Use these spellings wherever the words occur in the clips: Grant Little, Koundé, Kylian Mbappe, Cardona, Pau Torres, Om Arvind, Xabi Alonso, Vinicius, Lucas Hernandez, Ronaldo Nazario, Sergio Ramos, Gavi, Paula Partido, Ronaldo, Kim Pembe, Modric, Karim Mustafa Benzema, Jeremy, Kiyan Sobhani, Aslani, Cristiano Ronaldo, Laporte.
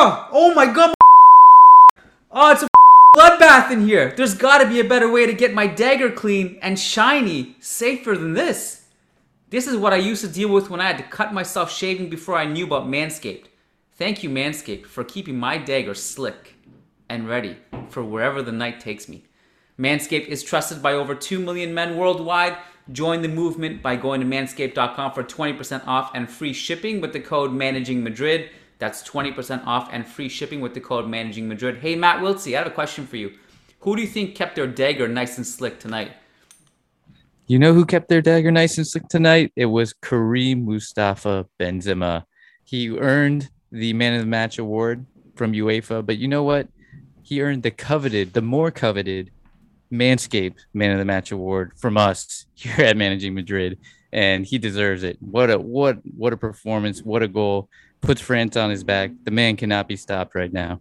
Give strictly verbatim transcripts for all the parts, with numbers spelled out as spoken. Oh, oh my god. Oh, it's a bloodbath in here. There's gotta be a better way to get my dagger clean and shiny, safer than this. This is what I used to deal with when I had to cut myself shaving before I knew about Manscaped. Thank you, Manscaped, for keeping my dagger slick and ready for wherever the night takes me. Manscaped is trusted by over two million men worldwide. Join the movement by going to manscaped dot com for twenty percent off and free shipping with the code MANAGINGMADRID. That's twenty percent off and free shipping with the code MANAGINGMADRID. Hey, Matt Wiltse, I have a question for you. Who do you think kept their dagger nice and slick tonight? You know who kept their dagger nice and slick tonight? It was Karim Mustafa Benzema. He earned the Man of the Match award from UEFA, but you know what? He earned the coveted, the more coveted Manscaped Man of the Match award from us here at Managing Madrid, and he deserves it. What a what what a performance, what a goal. Puts France on his back. The man cannot be stopped right now.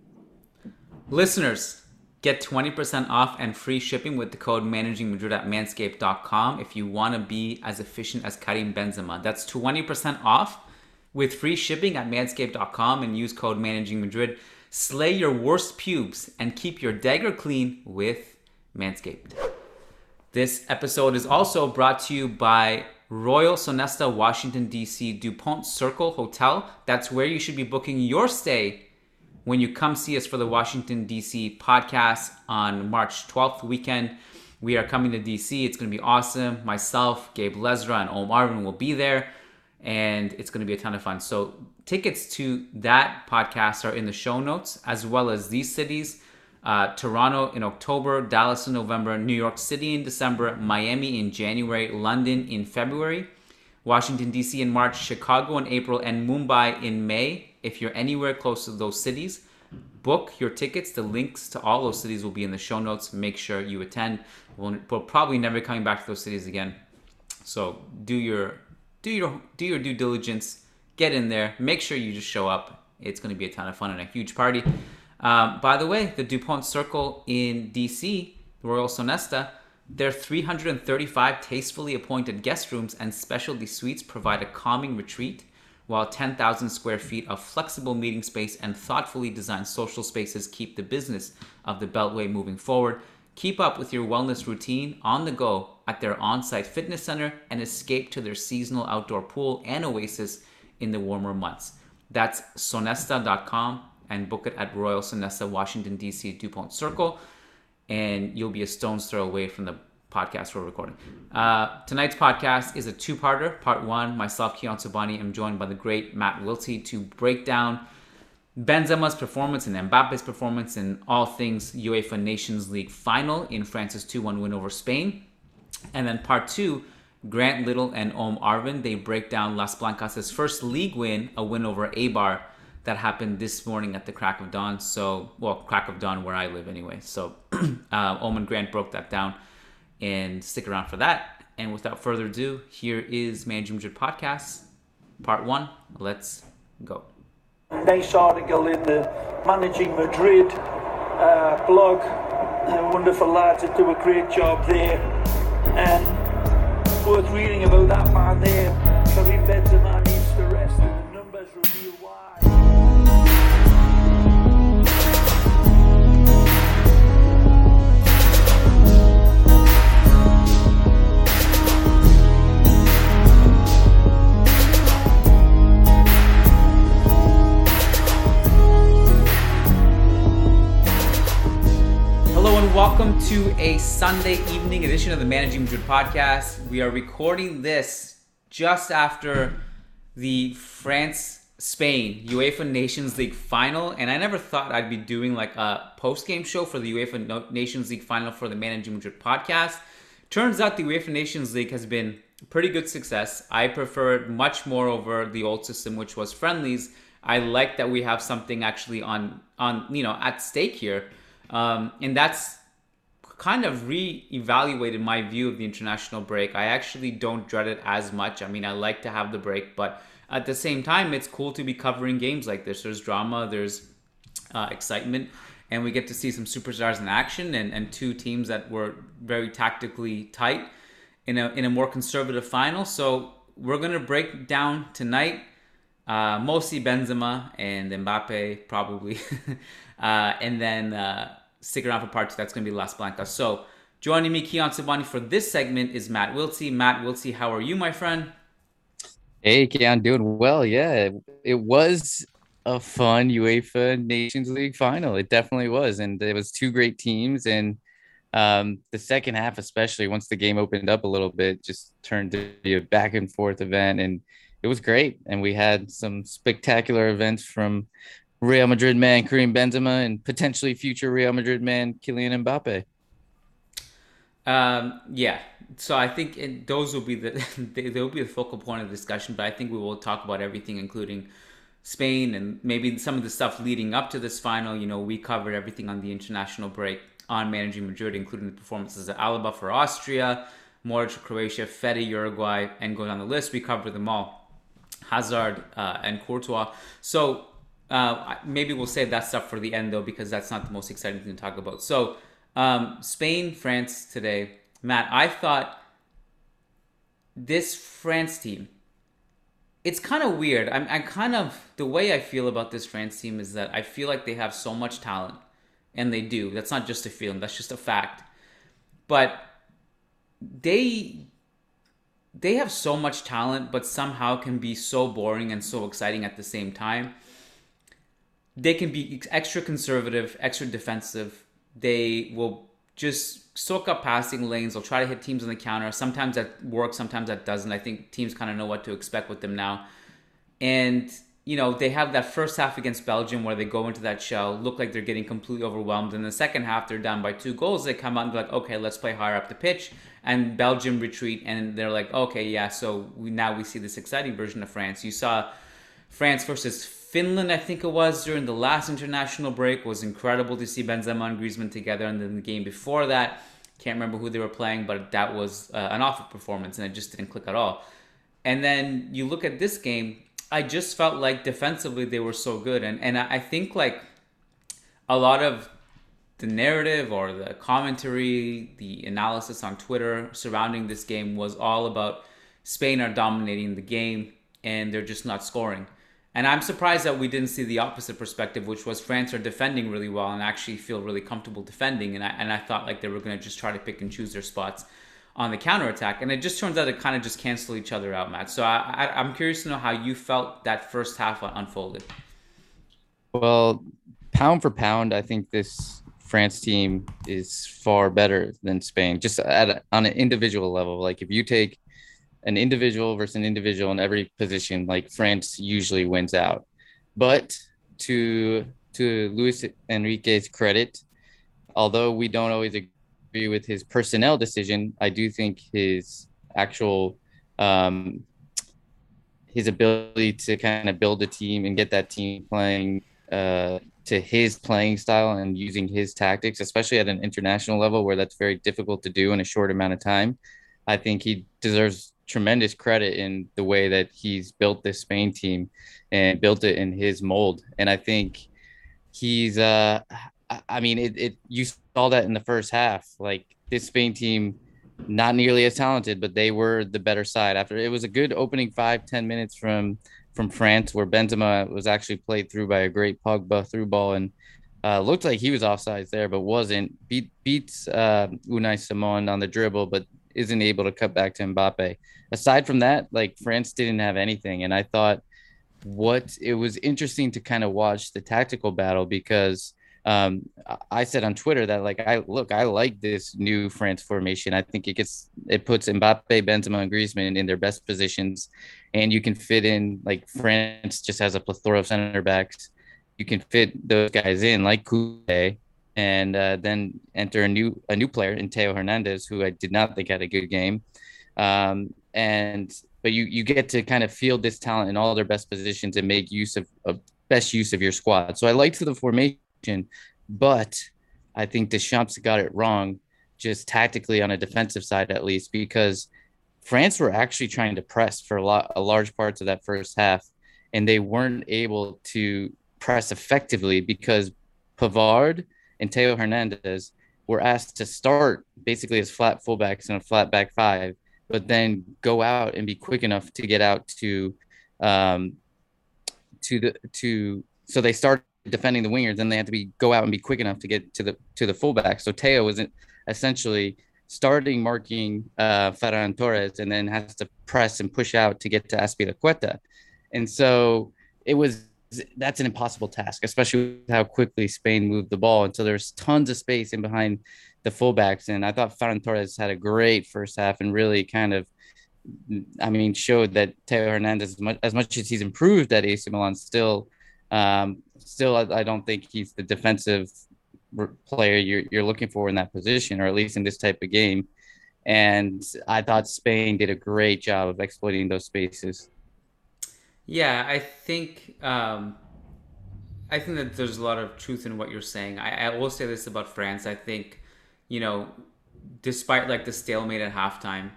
Listeners, get twenty percent off and free shipping with the code MANAGINGMADRID at manscaped dot com if you want to be as efficient as Karim Benzema. That's twenty percent off with free shipping at manscaped dot com and use code MANAGINGMADRID. Slay your worst pubes and keep your dagger clean with Manscaped. This episode is also brought to you by Royal Sonesta, Washington, D C, DuPont Circle Hotel. That's where you should be booking your stay when you come see us for the Washington, D C podcast on March twelfth weekend. We are coming to D C. It's going to be awesome. Myself, Gabe Lesra, and Om Arvind will be there, and it's going to be a ton of fun. So tickets to that podcast are in the show notes, as well as these cities. Uh, Toronto in October, Dallas in November, New York City in December, Miami in January, London in February, Washington, D C in March, Chicago in April, and Mumbai in May. If you're anywhere close to those cities, book your tickets. The links to all those cities will be in the show notes. Make sure you attend. We'll, we're probably never coming back to those cities again. So do your do your do your due diligence. Get in there. Make sure you just show up. It's going to be a ton of fun and a huge party. Um, by the way, the DuPont Circle in D C, the Royal Sonesta, their three hundred thirty-five tastefully appointed guest rooms and specialty suites provide a calming retreat, while ten thousand square feet of flexible meeting space and thoughtfully designed social spaces keep the business of the Beltway moving forward. Keep up with your wellness routine on the go at their on-site fitness center and escape to their seasonal outdoor pool and oasis in the warmer months. That's sonesta dot com. And book it at Royal Sonesta, Washington, D C, DuPont Circle, and you'll be a stone's throw away from the podcast we're recording. Uh, tonight's podcast is a two-parter. Part one, myself, Kiyan Sobhani, am joined by the great Matt Wiltse to break down Benzema's performance and Mbappe's performance in all things UEFA Nations League final in France's two one win over Spain. And then part two, Grant Little and Om Arvind, they break down Las Blancas' first league win, a win over Eibar, that happened this morning at the crack of dawn. So, well, crack of dawn where I live anyway. So, uh, Omen Grant broke that down, and stick around for that. And without further ado, here is Managing Madrid Podcast, part one. Let's go. Nice article in the Managing Madrid uh, blog. The wonderful lads that do a great job there. And it's worth reading about that man there. Karim Benzema needs the rest of the numbers reveal why. Welcome to a Sunday evening edition of the Managing Madrid podcast. We are recording this just after the France-Spain UEFA Nations League final, and I never thought I'd be doing like a post-game show for the UEFA Nations League final for the Managing Madrid podcast. Turns out the UEFA Nations League has been a pretty good success. I prefer it much more over the old system, which was friendlies. I like that we have something actually on, on you know, at stake here, um, and that's kind of re-evaluated my view of the international break. I actually don't dread it as much. I mean, I like to have the break, but at the same time, it's cool to be covering games like this. There's drama, there's uh, excitement, and we get to see some superstars in action and, and two teams that were very tactically tight in a in a more conservative final. So we're going to break down tonight Uh, mostly Benzema and Mbappe, probably. uh, and then uh, stick around for part two. That's going to be Las Blancas. So joining me, Kiyan Sobhani, for this segment is Matt Wiltse. Matt Wiltse, how are you, my friend? Hey, Kiyan, doing well. Yeah, it was a fun UEFA Nations League final. It definitely was. And there was two great teams. And um, the second half, especially, once the game opened up a little bit, just turned to be a back and forth event. And it was great. And we had some spectacular events from Real Madrid man Karim Benzema and potentially future Real Madrid man Kylian Mbappe. Um, yeah. So I think it, those will be the they, they'll be the focal point of the discussion. But I think we will talk about everything, including Spain and maybe some of the stuff leading up to this final. You know, we covered everything on the international break on Managing Madrid, including the performances at Alaba for Austria, Modric, Croatia, Fede, Uruguay, and going down the list. We covered them all. Hazard uh, and Courtois. So uh, maybe we'll save that stuff for the end, though, because that's not the most exciting thing to talk about. So um, Spain, France today. Matt, I thought this France team, it's kind of weird. I'm, I'm kind of, the way I feel about this France team is that I feel like they have so much talent. And they do. That's not just a feeling. That's just a fact. But they they have so much talent, but somehow can be so boring and so exciting at the same time. They can be extra conservative, extra defensive. They will just soak up passing lanes. They'll try to hit teams on the counter. Sometimes that works. Sometimes that doesn't. I think teams kind of know what to expect with them now. And you know, they have that first half against Belgium where they go into that shell, look like they're getting completely overwhelmed. In the second half, they're down by two goals. They come out and be like, okay, let's play higher up the pitch. And Belgium retreat, and they're like, okay, yeah, so we, now we see this exciting version of France. You saw France versus Finland, I think it was, during the last international break. It was incredible to see Benzema and Griezmann together. And then the game before that, can't remember who they were playing, but that was uh, an awful performance, and it just didn't click at all. And then you look at this game, I just felt like defensively they were so good. And, and I think like a lot of the narrative or the commentary, the analysis on Twitter surrounding this game was all about Spain are dominating the game and they're just not scoring. And I'm surprised that we didn't see the opposite perspective, which was France are defending really well and actually feel really comfortable defending. And I, and I thought like they were going to just try to pick and choose their spots on the counterattack, and it just turns out it kind of just cancel each other out, Matt. So I, I, I'm curious to know how you felt that first half unfolded. Well, pound for pound, I think this France team is far better than Spain, just at a, on an individual level. Like if you take an individual versus an individual in every position, like France usually wins out. But to to Luis Enrique's credit, although we don't always agree with his personnel decision, I do think his actual um, his ability to kind of build a team and get that team playing uh, to his playing style and using his tactics, especially at an international level where that's very difficult to do in a short amount of time. I think he deserves tremendous credit in the way that he's built this Spain team and built it in his mold. And I think he's uh, I mean, it, it you saw that in the first half. Like this Spain team, not nearly as talented, but they were the better side. After it was a good opening five, ten minutes from from France, where Benzema was actually played through by a great Pogba through ball, and uh, looked like he was offsides there, but wasn't. Beat beats uh, Unai Simon on the dribble, but isn't able to cut back to Mbappe. Aside from that, like France didn't have anything, and I thought what it was interesting to kind of watch the tactical battle because. Um, I said on Twitter that like, I look, I like this new France formation. I think it gets, it puts Mbappe, Benzema and Griezmann in their best positions, and you can fit in like France just has a plethora of center backs. You can fit those guys in like Koundé and uh, then enter a new, a new player in Theo Hernandez, who I did not think had a good game. Um, and, but you, you get to kind of field this talent in all their best positions and make use of, of best use of your squad. So I liked the formation. But I think Deschamps got it wrong, just tactically on a defensive side at least, because France were actually trying to press for a lot, a large parts of that first half, and they weren't able to press effectively because Pavard and Theo Hernandez were asked to start basically as flat fullbacks in a flat back five, but then go out and be quick enough to get out to um, to the to so they start defending the wingers, then they have to be go out and be quick enough to get to the to the fullback. So Theo wasn't essentially starting marking uh, Ferran Torres and then has to press and push out to get to Azpilicueta. And so it was that's an impossible task, especially with how quickly Spain moved the ball. And so there's tons of space in behind the fullbacks. And I thought Ferran Torres had a great first half and really kind of, I mean, showed that Theo Hernandez, as much, as much as he's improved at A C Milan, still, um, still, I, I don't think he's the defensive player you're, you're looking for in that position, or at least in this type of game. And I thought Spain did a great job of exploiting those spaces. Yeah, I think um, I think that there's a lot of truth in what you're saying. I, I will say this about France. I think, you know, despite like the stalemate at halftime,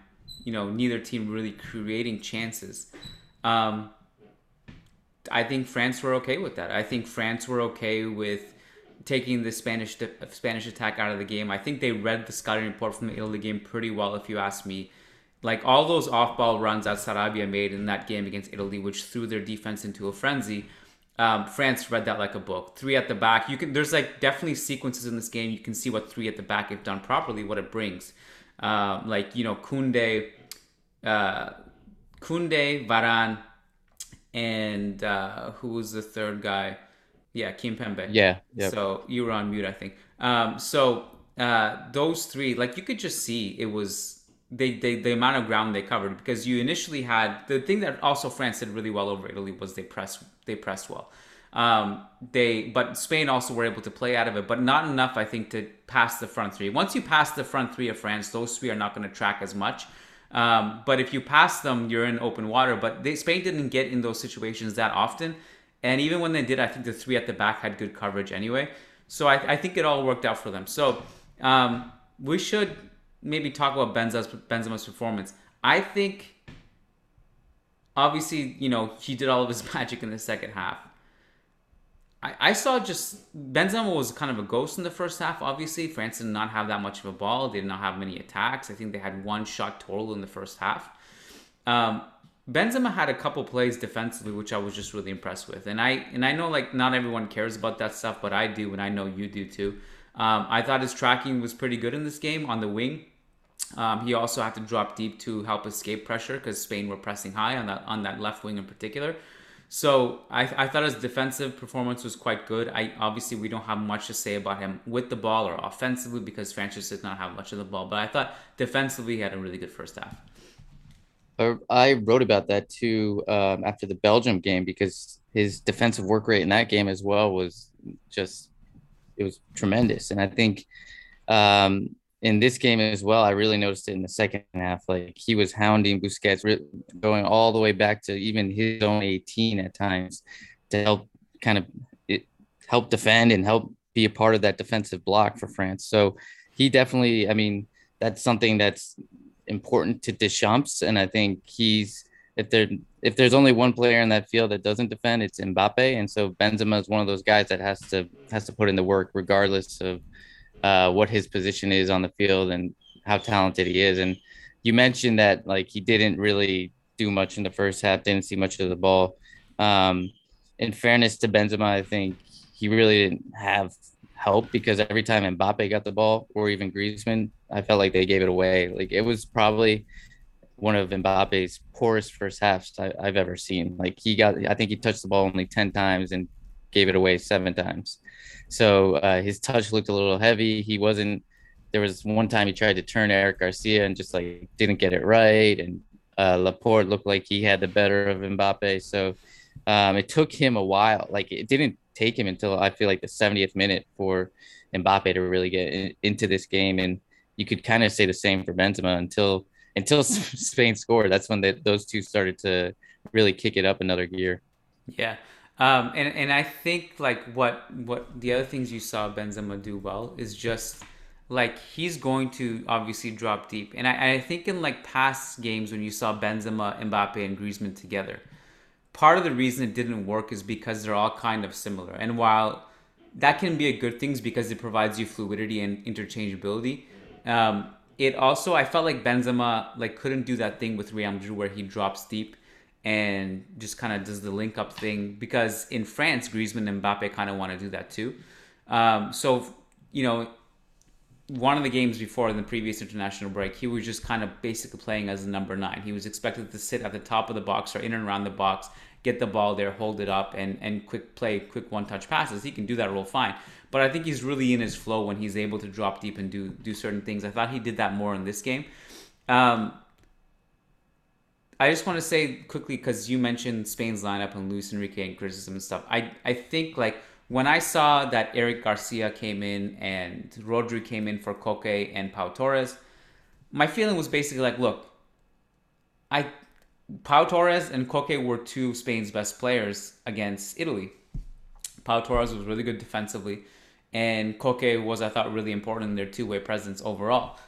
you know, neither team really creating chances. Um, I think France were okay with that. I think France were okay with taking the Spanish Spanish attack out of the game. I think they read the scouting report from the Italy game pretty well, if you ask me. Like, all those off-ball runs that Sarabia made in that game against Italy, which threw their defense into a frenzy, um, France read that like a book. Three at the back. You can. There's, like, definitely sequences in this game. You can see what three at the back, if done properly, what it brings. Um, like, you know, Koundé, uh, Koundé, Varane, and uh, who was the third guy? Yeah, Kim Pembe. Yeah. Yep. So, you were on mute, I think. Um, so, uh, those three, like, you could just see it was... They, they the amount of ground they covered, because you initially had the thing that also France did really well over Italy was they pressed they pressed well. Um, they but Spain also were able to play out of it, but not enough, I think, to pass the front three. Once you pass the front three of France, those three are not going to track as much. Um, but if you pass them, you're in open water. But they, Spain didn't get in those situations that often, and even when they did, I think the three at the back had good coverage anyway. So I, I think it all worked out for them. So um, we should. Maybe talk about Benzema's, Benzema's performance. I think, obviously, you know, he did all of his magic in the second half. I, I saw just, Benzema was kind of a ghost in the first half, obviously. France did not have that much of a ball. They did not have many attacks. I think they had one shot total in the first half. Um, Benzema had a couple plays defensively, which I was just really impressed with. And I, and I know, like, not everyone cares about that stuff, but I do, and I know you do too. Um, I thought his tracking was pretty good in this game on the wing. Um, he also had to drop deep to help escape pressure because Spain were pressing high on that on that left wing in particular. So I, I thought his defensive performance was quite good. I obviously we don't have much to say about him with the ball or offensively because France just did not have much of the ball. But I thought defensively he had a really good first half. I wrote about that too um, after the Belgium game because his defensive work rate in that game as well was just it was tremendous. And I think. Um, In this game as well, I really noticed it in the second half. Like, he was hounding Busquets, really going all the way back to even his own eighteen at times to help kind of it, help defend and help be a part of that defensive block for France. So he definitely, I mean, that's something that's important to Deschamps. And I think he's, if there, if there's only one player in that field that doesn't defend, it's Mbappe. And so Benzema is one of those guys that has to, has to put in the work regardless of, Uh, what his position is on the field and how talented he is. And you mentioned that, like, he didn't really do much in the first half, didn't see much of the ball. Um, in fairness to Benzema, I think he really didn't have help because every time Mbappe got the ball or even Griezmann, I felt like they gave it away. Like, it was probably one of Mbappe's poorest first halves I, I've ever seen. Like, he got, I think he touched the ball only ten times and gave it away seven times. So uh, his touch looked a little heavy. He wasn't, there was one time he tried to turn Eric Garcia and just like didn't get it right. And uh, Laporte looked like he had the better of Mbappe. So um, it took him a while. Like, it didn't take him until I feel like the seventieth minute for Mbappe to really get in, into this game. And you could kind of say the same for Benzema until, until Spain scored. That's when they, those two started to really kick it up another gear. Yeah. Um, and, and I think, like, what what the other things you saw Benzema do well is just, like, he's going to obviously drop deep. And I, I think in, like, past games when you saw Benzema, Mbappe, and Griezmann together, part of the reason it didn't work is because they're all kind of similar. And while that can be a good thing because it provides you fluidity and interchangeability, um, it also, I felt like Benzema, like, couldn't do that thing with Real Madrid where he drops deep and just kind of does the link up thing, because in France, Griezmann and Mbappe kind of want to do that too. Um, so, you know, one of the games before, in the previous international break, he was just kind of basically playing as a number nine. He was expected to sit at the top of the box, or in and around the box, get the ball there, hold it up, and and quick play, quick one-touch passes. He can do that role fine. But I think he's really in his flow when he's able to drop deep and do do certain things. I thought he did that more in this game. Um, I just want to say quickly, because you mentioned Spain's lineup and Luis Enrique and criticism and stuff. I, I think, like, when I saw that Eric Garcia came in and Rodri came in for Koke and Pau Torres, my feeling was basically like, look, I Pau Torres and Koke were two of Spain's best players against Italy. Pau Torres was really good defensively, and Koke was, I thought, really important in their two-way presence overall.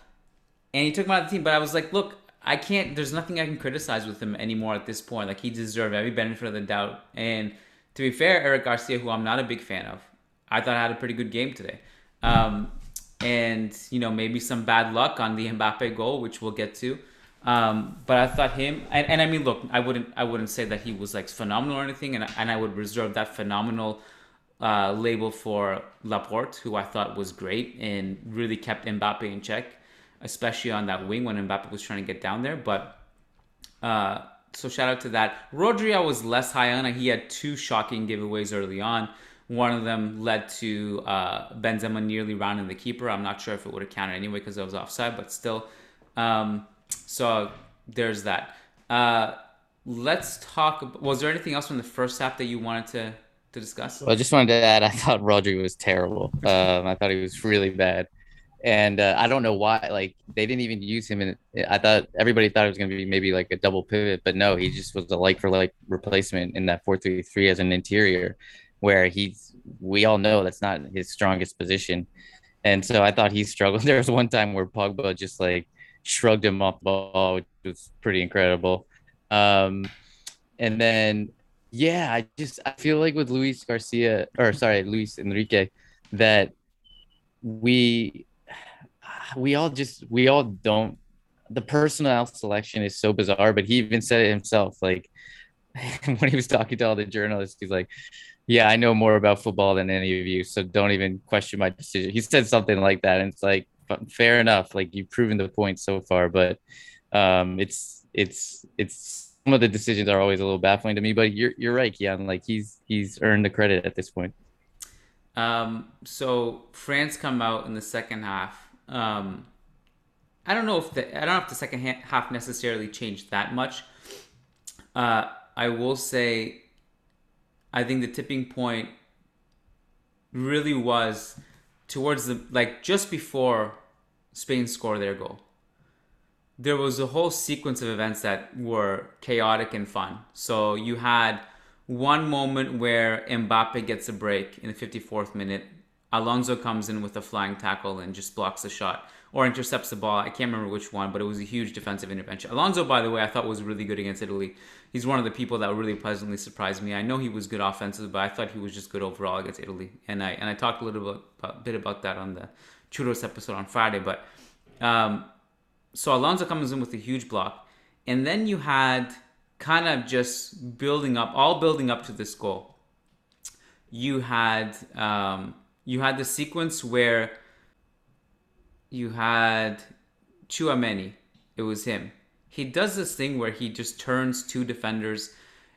And he took him out of the team, but I was like, look, I can't, there's nothing I can criticize with him anymore at this point. Like, he deserved every benefit of the doubt. And to be fair, Eric Garcia, who I'm not a big fan of, I thought I had a pretty good game today. Um, and, you know, maybe some bad luck on the Mbappe goal, which we'll get to. Um, but I thought him, and, and I mean, look, I wouldn't I wouldn't say that he was, like, phenomenal or anything. And, and I would reserve that phenomenal uh, label for Laporte, who I thought was great and really kept Mbappe in check, especially on that wing when Mbappe was trying to get down there. But, uh, so shout out to that. Rodri, I was less high on. He had two shocking giveaways early on. One of them led to uh, Benzema nearly rounding the keeper. I'm not sure if it would have counted anyway because I was offside, but still. Um, so there's that. Uh, let's talk. About, was there anything else from the first half that you wanted to, to discuss? Well, I just wanted to add, I thought Rodri was terrible. Um, I thought he was really bad. And uh, I don't know why, like, they didn't even use him. And I thought everybody thought it was going to be maybe like a double pivot, but no, he just was a like for like replacement in that four three three as an interior, where he's, we all know that's not his strongest position. And so I thought he struggled. There was one time where Pogba just like shrugged him off the ball, which was pretty incredible. Um, and then, yeah, I just, I feel like with Luis Garcia, or sorry, Luis Enrique, that we, we all just we all don't the personnel selection is so bizarre. But he even said it himself, like when he was talking to all the journalists, he's like, yeah, I know more about football than any of you, so don't even question my decision. He said something like that, and it's like, fair enough, like, you've proven the point so far. But um it's it's it's some of the decisions are always a little baffling to me, but you're you're right, Kiyan, like he's he's earned the credit at this point. Um so France come out in the second half. Um, I don't know if the I don't know if the second half necessarily changed that much. Uh, I will say, I think the tipping point really was towards the like just before Spain scored their goal. There was a whole sequence of events that were chaotic and fun. So you had one moment where Mbappe gets a break in the fifty-fourth minute. Alonso comes in with a flying tackle and just blocks the shot or intercepts the ball. I can't remember which one, but it was a huge defensive intervention. Alonso, by the way, I thought was really good against Italy. He's one of the people that really pleasantly surprised me. I know he was good offensively, but I thought he was just good overall against Italy. And I and I talked a little bit, a bit about that on the Churros episode on Friday. But um, so Alonso comes in with a huge block. And then you had kind of just building up, all building up to this goal. You had... Um, You had the sequence where you had Tchouaméni. It was him. He does this thing where he just turns two defenders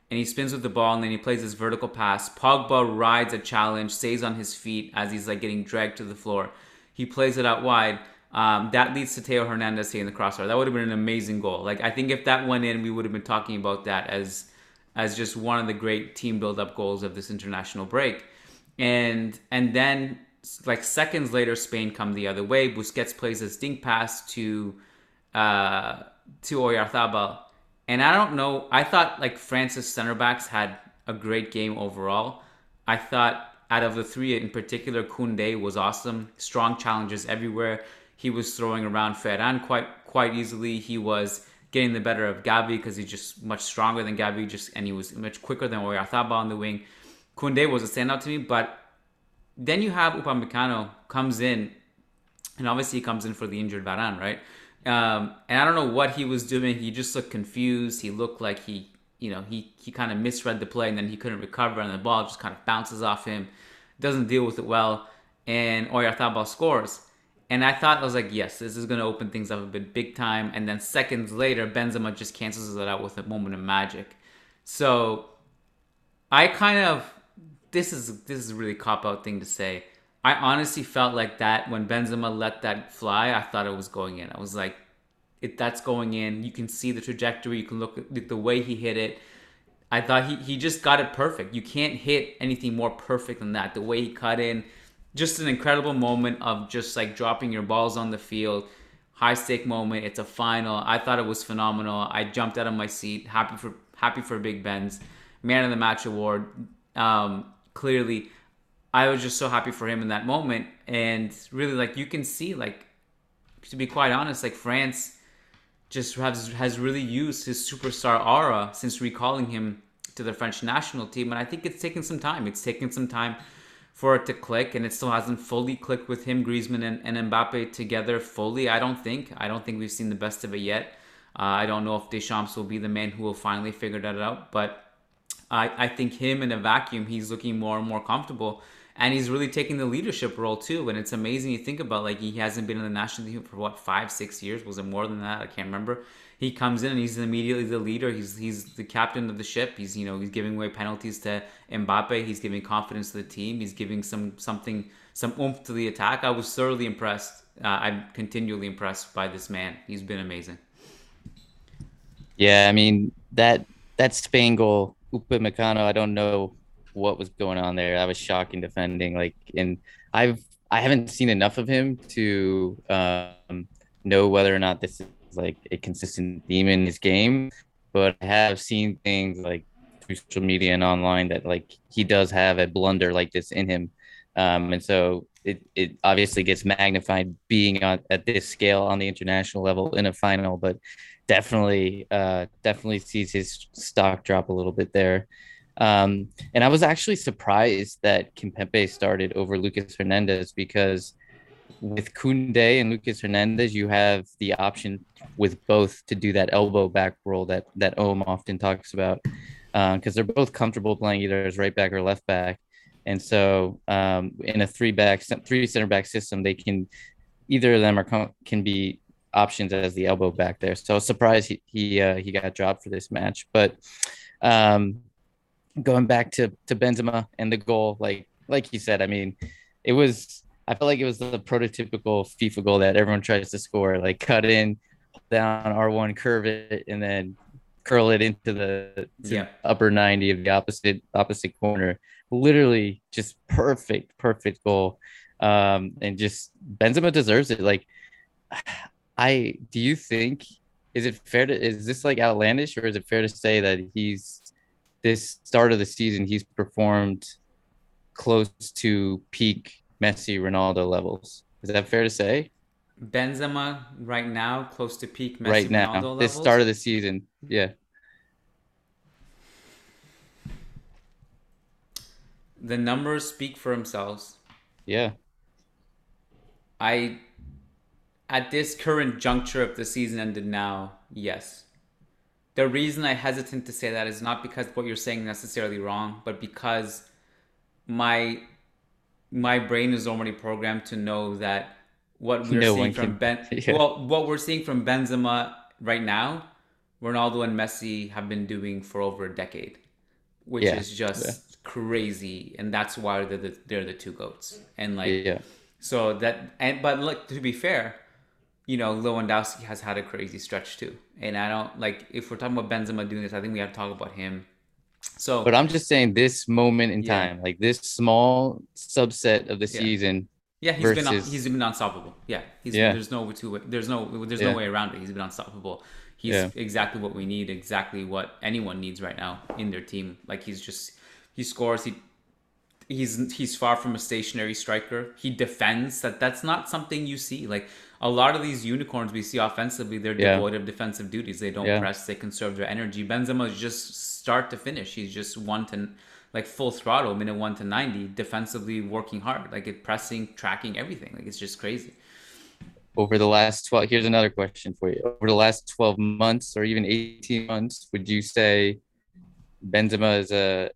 and he spins with the ball, and then he plays this vertical pass. Pogba rides a challenge, stays on his feet as he's like getting dragged to the floor. He plays it out wide. Um, that leads to Theo Hernandez hitting the crossbar. That would have been an amazing goal. Like, I think if that went in, we would have been talking about that as as just one of the great team build-up goals of this international break. And and then, like, seconds later, Spain come the other way. Busquets plays a dink pass to uh, to Oyarzabal. And I don't know. I thought, like, France's center backs had a great game overall. I thought, out of the three in particular, Koundé was awesome. Strong challenges everywhere. He was throwing around Ferran quite quite easily. He was getting the better of Gavi because he's just much stronger than Gavi, just and he was much quicker than Oyarzabal on the wing. Koundé was a standout to me, but then you have Upamecano comes in, and obviously he comes in for the injured Varane, right? Um, and I don't know what he was doing. He just looked confused. He looked like he you know, he, he kind of misread the play and then he couldn't recover and the ball just kind of bounces off him, doesn't deal with it well, and Oyarzabal scores. And I thought, I was like, yes, this is going to open things up a bit big time. And then seconds later, Benzema just cancels it out with a moment of magic. So I kind of, this is this is a really cop-out thing to say. I honestly felt like that when Benzema let that fly, I thought it was going in. I was like, if that's going in, you can see the trajectory, you can look at the way he hit it. I thought he, he just got it perfect. You can't hit anything more perfect than that. The way he cut in, just an incredible moment of just like dropping your balls on the field, high stake moment. It's a final. I thought it was phenomenal. I jumped out of my seat, happy for happy for Big Benz, man of the match award. Um, clearly, I was just so happy for him in that moment, and really like you can see like, to be quite honest, like France just has, has really used his superstar aura since recalling him to the French national team. And I think it's taken some time. It's taken some time for it to click, and it still hasn't fully clicked with him, Griezmann and, and Mbappe together fully. I don't think. I don't think we've seen the best of it yet. Uh, I don't know if Deschamps will be the man who will finally figure that out. But I, I think him in a vacuum, he's looking more and more comfortable. And he's really taking the leadership role too. And it's amazing you think about, like, he hasn't been in the national team for what, five, six years? Was it more than that? I can't remember. He comes in and he's immediately the leader. He's he's the captain of the ship. He's, you know, he's giving away penalties to Mbappe. He's giving confidence to the team. He's giving some something, some oomph to the attack. I was thoroughly impressed. Uh, I'm continually impressed by this man. He's been amazing. Yeah, I mean, that that Spain goal, Upamecano, I don't know what was going on there. That was shocking defending. Like, and I've I haven't seen enough of him to um, know whether or not this is like a consistent theme in his game. But I have seen things like through social media and online that like he does have a blunder like this in him, um, and so it it obviously gets magnified being on at this scale on the international level in a final. But definitely, uh, definitely sees his stock drop a little bit there. Um, and I was actually surprised that Kimpembe started over Lucas Hernandez, because with Koundé and Lucas Hernandez, you have the option with both to do that elbow back roll that, that Om often talks about, because uh, they're both comfortable playing either as right back or left back. And so um, in a three back, three center back system, they can, either of them are com- can be options as the elbow back there. So I was surprised he, he, uh, he got dropped for this match, but um, going back to, to Benzema and the goal, like like you said, I mean, it was, I felt like it was the prototypical FIFA goal that everyone tries to score, like cut in, down R one, curve it, and then curl it into the yeah. upper ninety of the opposite opposite corner. Literally just perfect, perfect goal. Um, and just Benzema deserves it. Like, I, do you think, is it fair to, is this like outlandish, or is it fair to say that he's, this start of the season, he's performed close to peak Messi, Ronaldo levels? Is that fair to say? Benzema right now, close to peak Messi, right now, Ronaldo levels? This start of the season, yeah. The numbers speak for themselves. Yeah. I, at this current juncture of the season ended now, yes. The reason I'm hesitant to say that is not because what you're saying is necessarily wrong, but because my my brain is already programmed to know that what we're no seeing from Ben, yeah. well, what we're seeing from Benzema right now, Ronaldo and Messi have been doing for over a decade, which yeah. is just yeah. crazy, and that's why they're the, they're the two goats. And like, yeah. so that, and but look, to be fair, you know, Lewandowski has had a crazy stretch too. And I don't, like, if we're talking about Benzema doing this, I think we have to talk about him. So, but I'm just saying this moment in yeah. time, like this small subset of the yeah. season. Yeah, he's versus... been he's been unstoppable. Yeah, he's, yeah. there's no two, there's no there's yeah. no way around it. He's been unstoppable. He's yeah. exactly what we need, exactly what anyone needs right now in their team. Like he's just he scores. He he's he's far from a stationary striker. He defends. That that's not something you see like. A lot of these unicorns we see offensively, they're yeah. devoid of defensive duties. They don't yeah. press. They conserve their energy. Benzema is just start to finish. He's just one to, like, full throttle, minute one to ninety, defensively working hard, like it pressing, tracking everything. Like it's just crazy. Over the last twelve, here's another question for you. Over the last twelve months or even eighteen months, would you say Benzema is a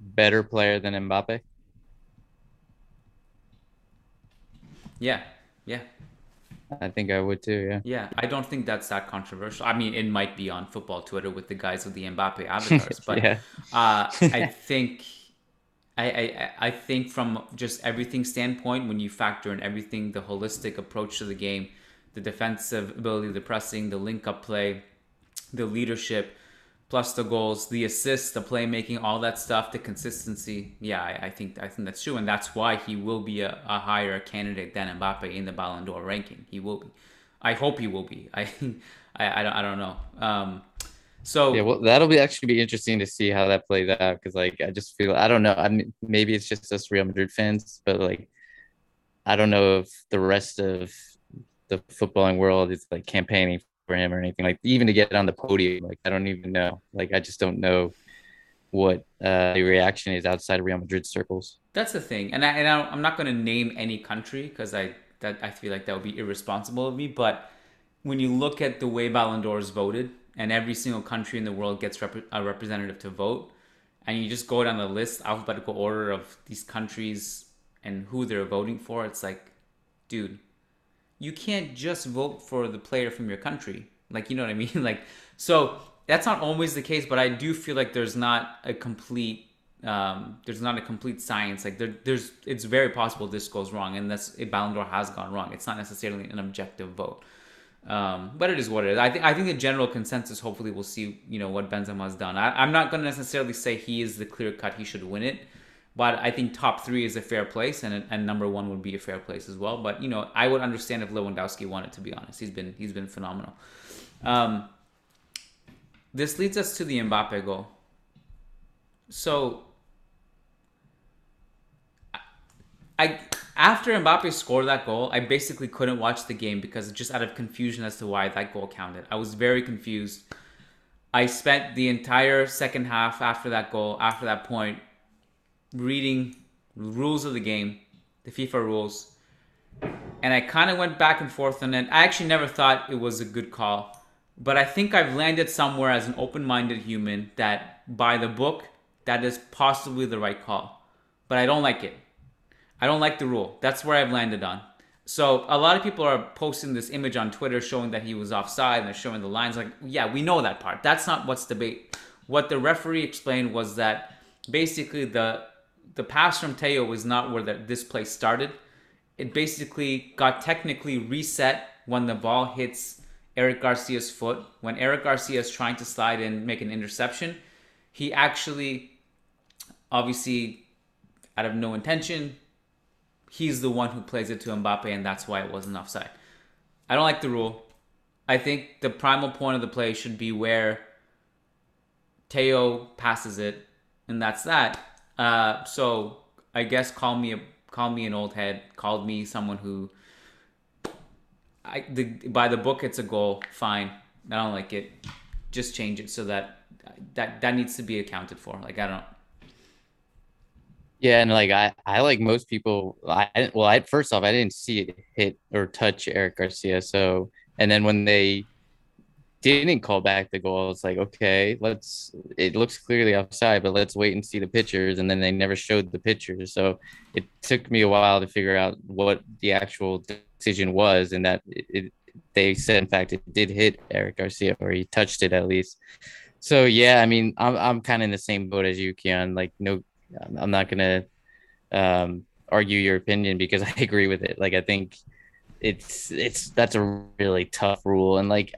better player than Mbappe? Yeah, yeah. I think I would too, yeah. Yeah, I don't think that's that controversial. I mean, it might be on football Twitter with the guys with the Mbappe avatars, but yeah. uh, I think... I, I, I think from just everything standpoint, when you factor in everything, the holistic approach to the game, the defensive ability, the pressing, the link-up play, the leadership, plus the goals, the assists, the playmaking, all that stuff, the consistency. Yeah, I, I think I think that's true. And that's why he will be a, a higher candidate than Mbappe in the Ballon d'Or ranking. He will be. I hope he will be. I I, I, don't, I don't know. Um, So yeah, well, that'll be actually be interesting to see how that plays out, because like I just feel I don't know. I mean, maybe it's just us Real Madrid fans, but like I don't know if the rest of the footballing world is like campaigning for him or anything. Like even to get on the podium, like I don't even know. Like I just don't know what uh, the reaction is outside of Real Madrid circles. That's the thing, and I and I, I'm not going to name any country because I that I feel like that would be irresponsible of me. But when you look at the way Ballon d'Or is voted, and every single country in the world gets rep- a representative to vote, and you just go down the list, alphabetical order of these countries and who they're voting for, it's like, dude, you can't just vote for the player from your country. Like, you know what I mean? Like, so that's not always the case, but I do feel like there's not a complete, um, there's not a complete science. Like there, there's, it's very possible this goes wrong, and that's, Ballon d'Or has gone wrong. It's not necessarily an objective vote. Um, but it is what it is. I think I think the general consensus, hopefully we'll see, you know, what Benzema's done. I, I'm not going to necessarily say he is the clear cut, he should win it, but I think top three is a fair place, and and number one would be a fair place as well. But, you know, I would understand if Lewandowski won it, to be honest. He's been he's been phenomenal. Um, this leads us to the Mbappe goal. So I, I after Mbappe scored that goal, I basically couldn't watch the game because just out of confusion as to why that goal counted. I was very confused. I spent the entire second half after that goal, after that point, reading rules of the game, the FIFA rules. And I kind of went back and forth on it. I actually never thought it was a good call. But I think I've landed somewhere as an open-minded human that by the book, that is possibly the right call. But I don't like it. I don't like the rule. That's where I've landed on. So a lot of people are posting this image on Twitter showing that he was offside, and they're showing the lines. Like, yeah, we know that part. That's not what's debate. What the referee explained was that basically the the pass from Theo was not where the, this play started. It basically got technically reset when the ball hits Eric Garcia's foot. When Eric Garcia is trying to slide in, make an interception, he actually, obviously, out of no intention, he's the one who plays it to Mbappe, and that's why it wasn't offside. I don't like the rule. I think the primal point of the play should be where Theo passes it, and that's that. Uh, so I guess call me a, call me an old head, called me someone who, I the, by the book it's a goal. Fine, I don't like it. Just change it so that that that needs to be accounted for. Like I don't. Yeah, and like I, I like most people, I well, I first off, I didn't see it hit or touch Eric Garcia. So, and then when they didn't call back the goal, it's like, okay, let's, it looks clearly offside, but let's wait and see the pictures. And then they never showed the pictures. So it took me a while to figure out what the actual decision was, and that it, they said, in fact, it did hit Eric Garcia, or he touched it at least. So, yeah, I mean, I'm, I'm kind of in the same boat as you, Kiyan. Like, no. I'm not going to um, argue your opinion because I agree with it. Like, I think it's, it's, that's a really tough rule. And like,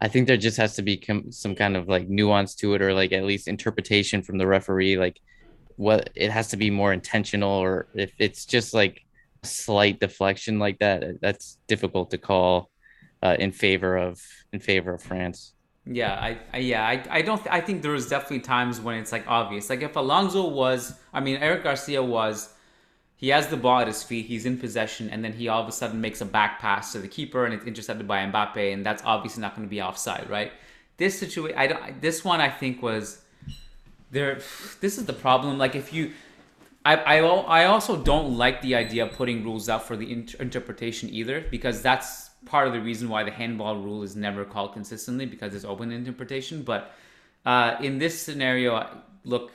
I think there just has to be some kind of like nuance to it, or like at least interpretation from the referee. Like what it has to be more intentional, or if it's just like a slight deflection like that, that's difficult to call uh, in favor of, in favor of France. Yeah, I, I yeah, I, I don't. Th- I think there was definitely times when it's like obvious. Like if Alonso was, I mean, Eric Garcia was, he has the ball at his feet, he's in possession, and then he all of a sudden makes a back pass to the keeper, and it's intercepted by Mbappe, and that's obviously not going to be offside, right? This situation, I don't. This one, I think was there. This is the problem. Like if you, I, I, I also don't like the idea of putting rules out for the inter- interpretation either, because that's part of the reason why the handball rule is never called consistently, because it's open interpretation. But Uh, in this scenario, look,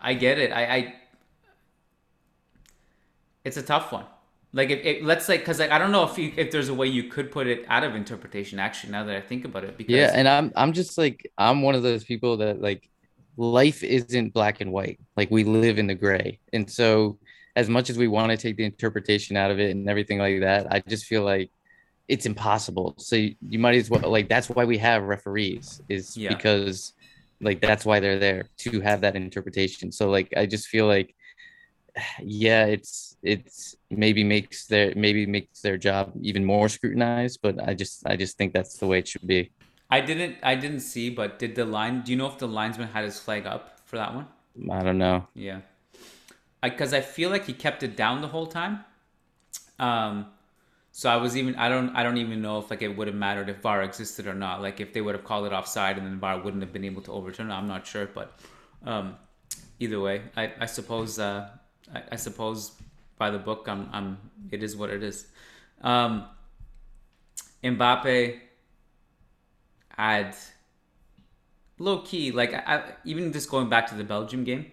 I get it. I, I it's a tough one. Like if it, let's like because like I don't know if you, if there's a way you could put it out of interpretation. Actually, now that I think about it, because yeah, and I'm I'm just like I'm one of those people that like life isn't black and white. Like we live in the gray, and so as much as we want to take the interpretation out of it and everything like that, I just feel like it's impossible. So you, you might as well, like, that's why we have referees, is yeah. because like, that's why they're there, to have that interpretation. So like, I just feel like, yeah, it's, it's maybe makes their, maybe makes their job even more scrutinized, but I just, I just think that's the way it should be. I didn't, I didn't see, but did the line, do you know if the linesman had his flag up for that one? I don't know. Yeah. I, cause I feel like he kept it down the whole time. Um, So I was even I don't I don't even know if like it would have mattered if V A R existed or not. Like if they would have called it offside and then V A R wouldn't have been able to overturn it. I'm not sure, but um, either way, I I suppose uh, I, I suppose by the book, I'm I'm it is what it is. Um, Mbappe had low key like I, even just going back to the Belgium game.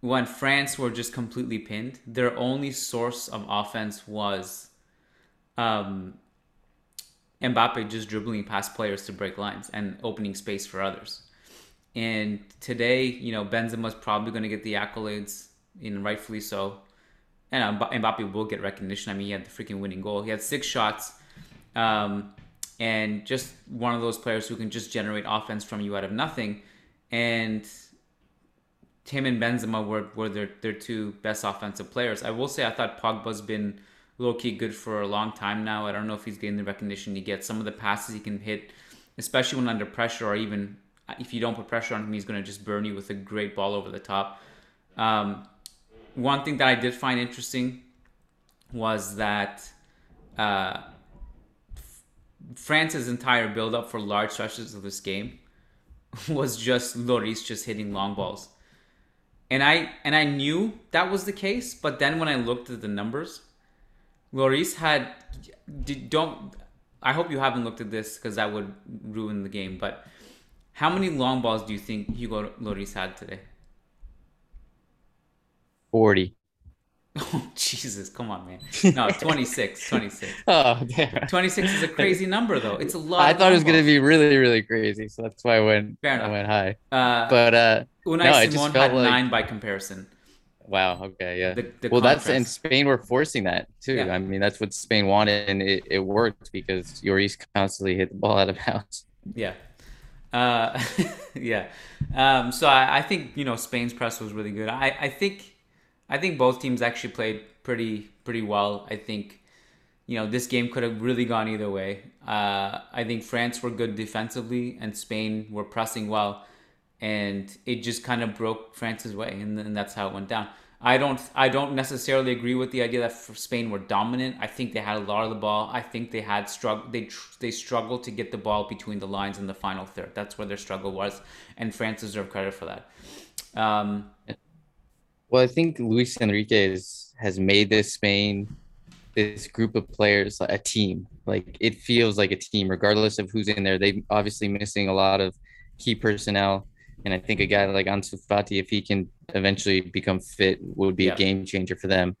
When France were just completely pinned, their only source of offense was. Um, Mbappe just dribbling past players to break lines and opening space for others. And today, you know, Benzema's probably going to get the accolades, and rightfully so. And Mbappe will get recognition. I mean, he had the freaking winning goal. He had six shots. Um, and just one of those players who can just generate offense from you out of nothing. And Tim and Benzema were, were their, their two best offensive players. I will say I thought Pogba's been low-key good for a long time now. I don't know if he's getting the recognition he gets. Some of the passes he can hit, especially when under pressure, or even if you don't put pressure on him, he's going to just burn you with a great ball over the top. Um, one thing that I did find interesting was that uh, France's entire build-up for large stretches of this game was just Lloris just hitting long balls. And I and I knew that was the case, but then when I looked at the numbers, Lloris had, don't, I hope you haven't looked at this because that would ruin the game, but how many long balls do you think Hugo Lloris had today? forty. Oh, Jesus, come on, man. No, twenty-six, twenty-six. Oh, damn. twenty-six is a crazy number, though. It's a lot. I thought it was going to be really, really crazy, so that's why I went, Fair enough. I went high. Uh, but uh, Unai no, Simon had like... nine by comparison. Wow. Okay. Yeah. The, the well, contrast. That's and Spain were forcing that too. Yeah. I mean, that's what Spain wanted, and it, it worked because Lloris constantly hit the ball out of bounds. Yeah. Uh, yeah. Um, so I, I think you know Spain's press was really good. I, I think I think both teams actually played pretty pretty well. I think you know this game could have really gone either way. Uh, I think France were good defensively, and Spain were pressing well. And it just kind of broke France's way, and then that's how it went down. I don't, I don't necessarily agree with the idea that Spain were dominant. I think they had a lot of the ball. I think they had struggle. They they struggled to get the ball between the lines in the final third. That's where their struggle was, and France deserved credit for that. Um, well, I think Luis Enrique is, has made this Spain, this group of players, a team. Like it feels like a team, regardless of who's in there. They obviously missing a lot of key personnel. And I think a guy like Ansu Fati, if he can eventually become fit, would be yeah. a game changer for them.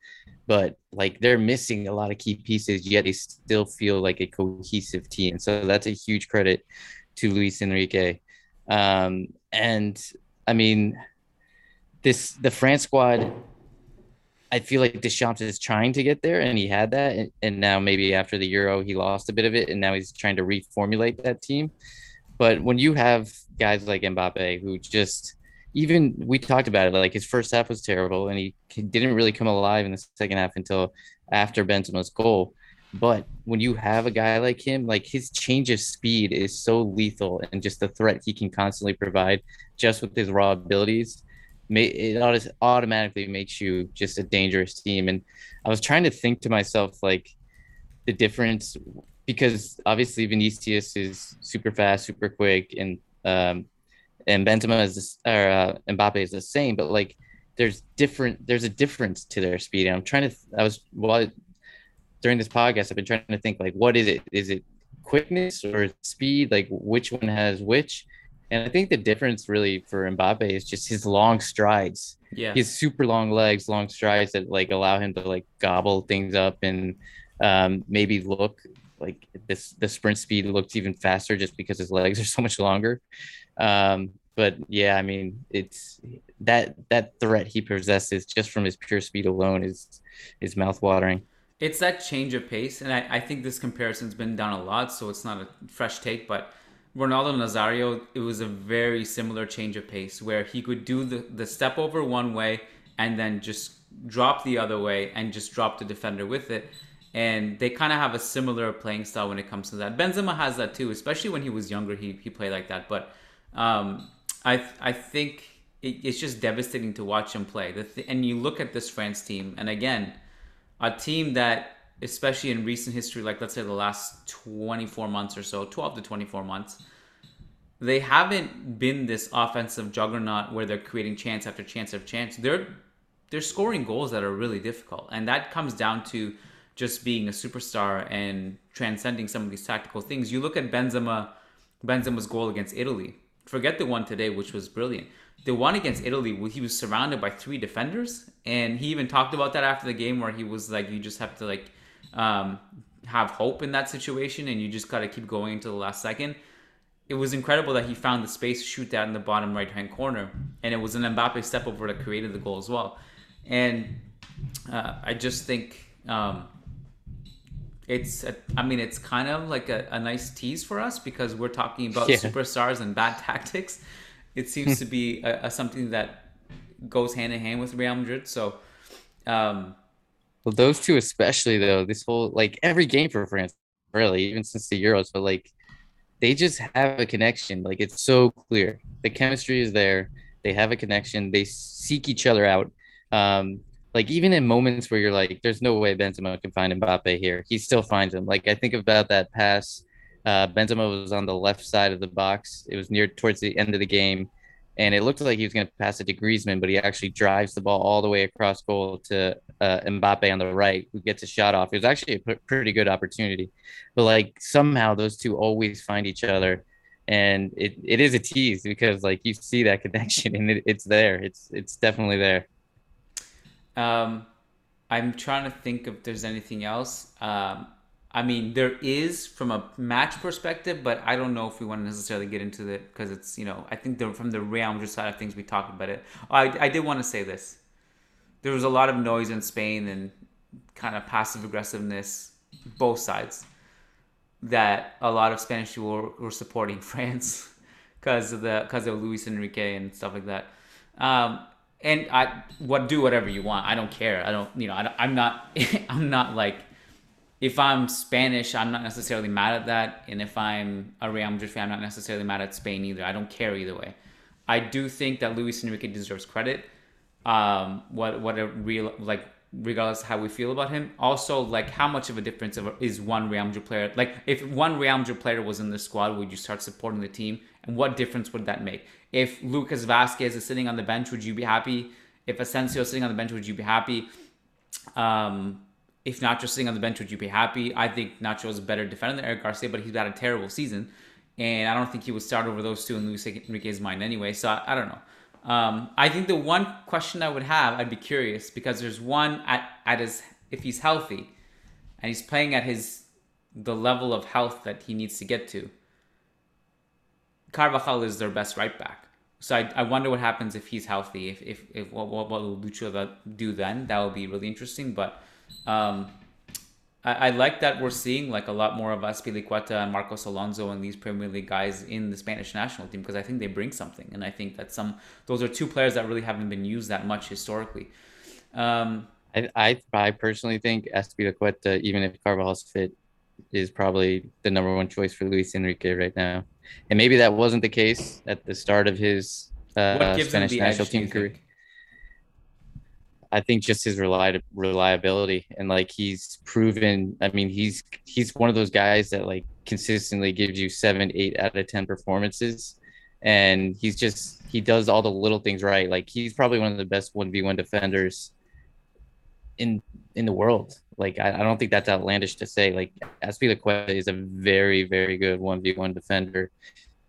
But like they're missing a lot of key pieces, yet they still feel like a cohesive team. And so that's a huge credit to Luis Enrique. Um, and I mean, this the France squad. I feel like Deschamps is trying to get there, and he had that, and, and now maybe after the Euro he lost a bit of it, and now he's trying to reformulate that team. But when you have guys like Mbappe, who just even we talked about it, like his first half was terrible and he didn't really come alive in the second half until after Benzema's goal. But when you have a guy like him, like his change of speed is so lethal, and just the threat he can constantly provide just with his raw abilities, it automatically makes you just a dangerous team. And I was trying to think to myself, like the difference. Because obviously Vinicius is super fast, super quick, and um, and Benzema is this, or uh, Mbappe is the same, but like there's different, there's a difference to their speed. And I'm trying to, I was while well, during this podcast, I've been trying to think like, what is it? Is it quickness or speed, like which one has which. And I think the difference really for Mbappe is just his long strides. Yeah, his super long legs, long strides that like allow him to like gobble things up and um, maybe look like this. The sprint speed looks even faster just because his legs are so much longer. Um, but yeah, I mean, it's that that threat he possesses just from his pure speed alone is is mouthwatering. It's that change of pace, and I, I think this comparison's been done a lot, so it's not a fresh take, but Ronaldo Nazario, it was a very similar change of pace where he could do the, the step over one way and then just drop the other way and just drop the defender with it. And they kind of have a similar playing style when it comes to that. Benzema has that too, especially when he was younger, he he played like that. But um, I I think it, it's just devastating to watch him play. The th- and you look at this France team, and again, a team that, especially in recent history, like let's say the last twenty-four months or so, twelve to twenty-four months, they haven't been this offensive juggernaut where they're creating chance after chance after chance. They're they're scoring goals that are really difficult. And that comes down to just being a superstar and transcending some of these tactical things. You look at Benzema, Benzema's goal against Italy. Forget the one today, which was brilliant. The one against Italy, he was surrounded by three defenders. And he even talked about that after the game where he was like, you just have to like, um have hope in that situation, and you just got to keep going until the last second. It was incredible that he found the space to shoot that in the bottom right hand corner, and it was an Mbappe step over that created the goal as well. And uh, I just think um it's a, I mean it's kind of like a, a nice tease for us because we're talking about yeah. superstars and bad tactics. It seems to be a, a something that goes hand in hand with Real Madrid. So um well, those two especially, though, this whole, like, every game for France, really, even since the Euros, but, like, they just have a connection. Like, it's so clear. The chemistry is there. They have a connection. They seek each other out. Um, like, even in moments where you're like, there's no way Benzema can find Mbappe here, he still finds him. Like, I think about that pass. Uh, Benzema was on the left side of the box. It was near towards the end of the game. And it looked like he was going to pass it to Griezmann, but he actually drives the ball all the way across goal to uh, Mbappe on the right, who gets a shot off. It was actually a p- pretty good opportunity. But, like, somehow those two always find each other. And it, it is a tease because, like, you see that connection and it, it's there. It's it's definitely there. Um, I'm trying to think if there's anything else. Um, I mean, there is from a match perspective, but I don't know if we want to necessarily get into it because it's, you know, I think the, from the Real Madrid side of things, we talked about it. I, I did want to say this. There was a lot of noise in Spain and kind of passive aggressiveness, both sides, that a lot of Spanish people were, were supporting France because of the because of Luis Enrique and stuff like that. Um, and I what do whatever you want. I don't care. I don't, you know, I don't, I'm not, I'm not like. If I'm Spanish, I'm not necessarily mad at that. And if I'm a Real Madrid fan, I'm not necessarily mad at Spain either. I don't care either way. I do think that Luis Enrique deserves credit. Um, what what a real like regardless of how we feel about him. Also, like how much of a difference of, is one Real Madrid player? Like if one Real Madrid player was in the squad, would you start supporting the team? And what difference would that make? If Lucas Vazquez is sitting on the bench, would you be happy? If Asensio is sitting on the bench, would you be happy? Um... If Nacho's sitting on the bench, would you be happy? I think Nacho's a better defender than Eric Garcia, but he's had a terrible season. And I don't think he would start over those two in Luis Enrique's mind anyway. So I, I don't know. Um, I think the one question I would have, I'd be curious, because there's one at, at his, if he's healthy and he's playing at his the level of health that he needs to get to, Carvajal is their best right back. So I, I wonder what happens if he's healthy. If if, if what, what will Lucho do then? That would be really interesting, but... Um, I, I like that we're seeing like a lot more of Azpilicueta and Marcos Alonso and these Premier League guys in the Spanish national team because I think they bring something, and I think that some those are two players that really haven't been used that much historically. Um, I, I I personally think Azpilicueta, even if Carvajal's fit, is probably the number one choice for Luis Enrique right now, and maybe that wasn't the case at the start of his uh, Spanish national team career. I think just his reliability and like he's proven, I mean, he's, he's one of those guys that like consistently gives you seven, eight out of ten performances. And he's just, he does all the little things right. Like he's probably one of the best one v one defenders in, in the world. like, I, I don't think that's outlandish to say. Like, Azpilicueta is a very, very good one v one defender.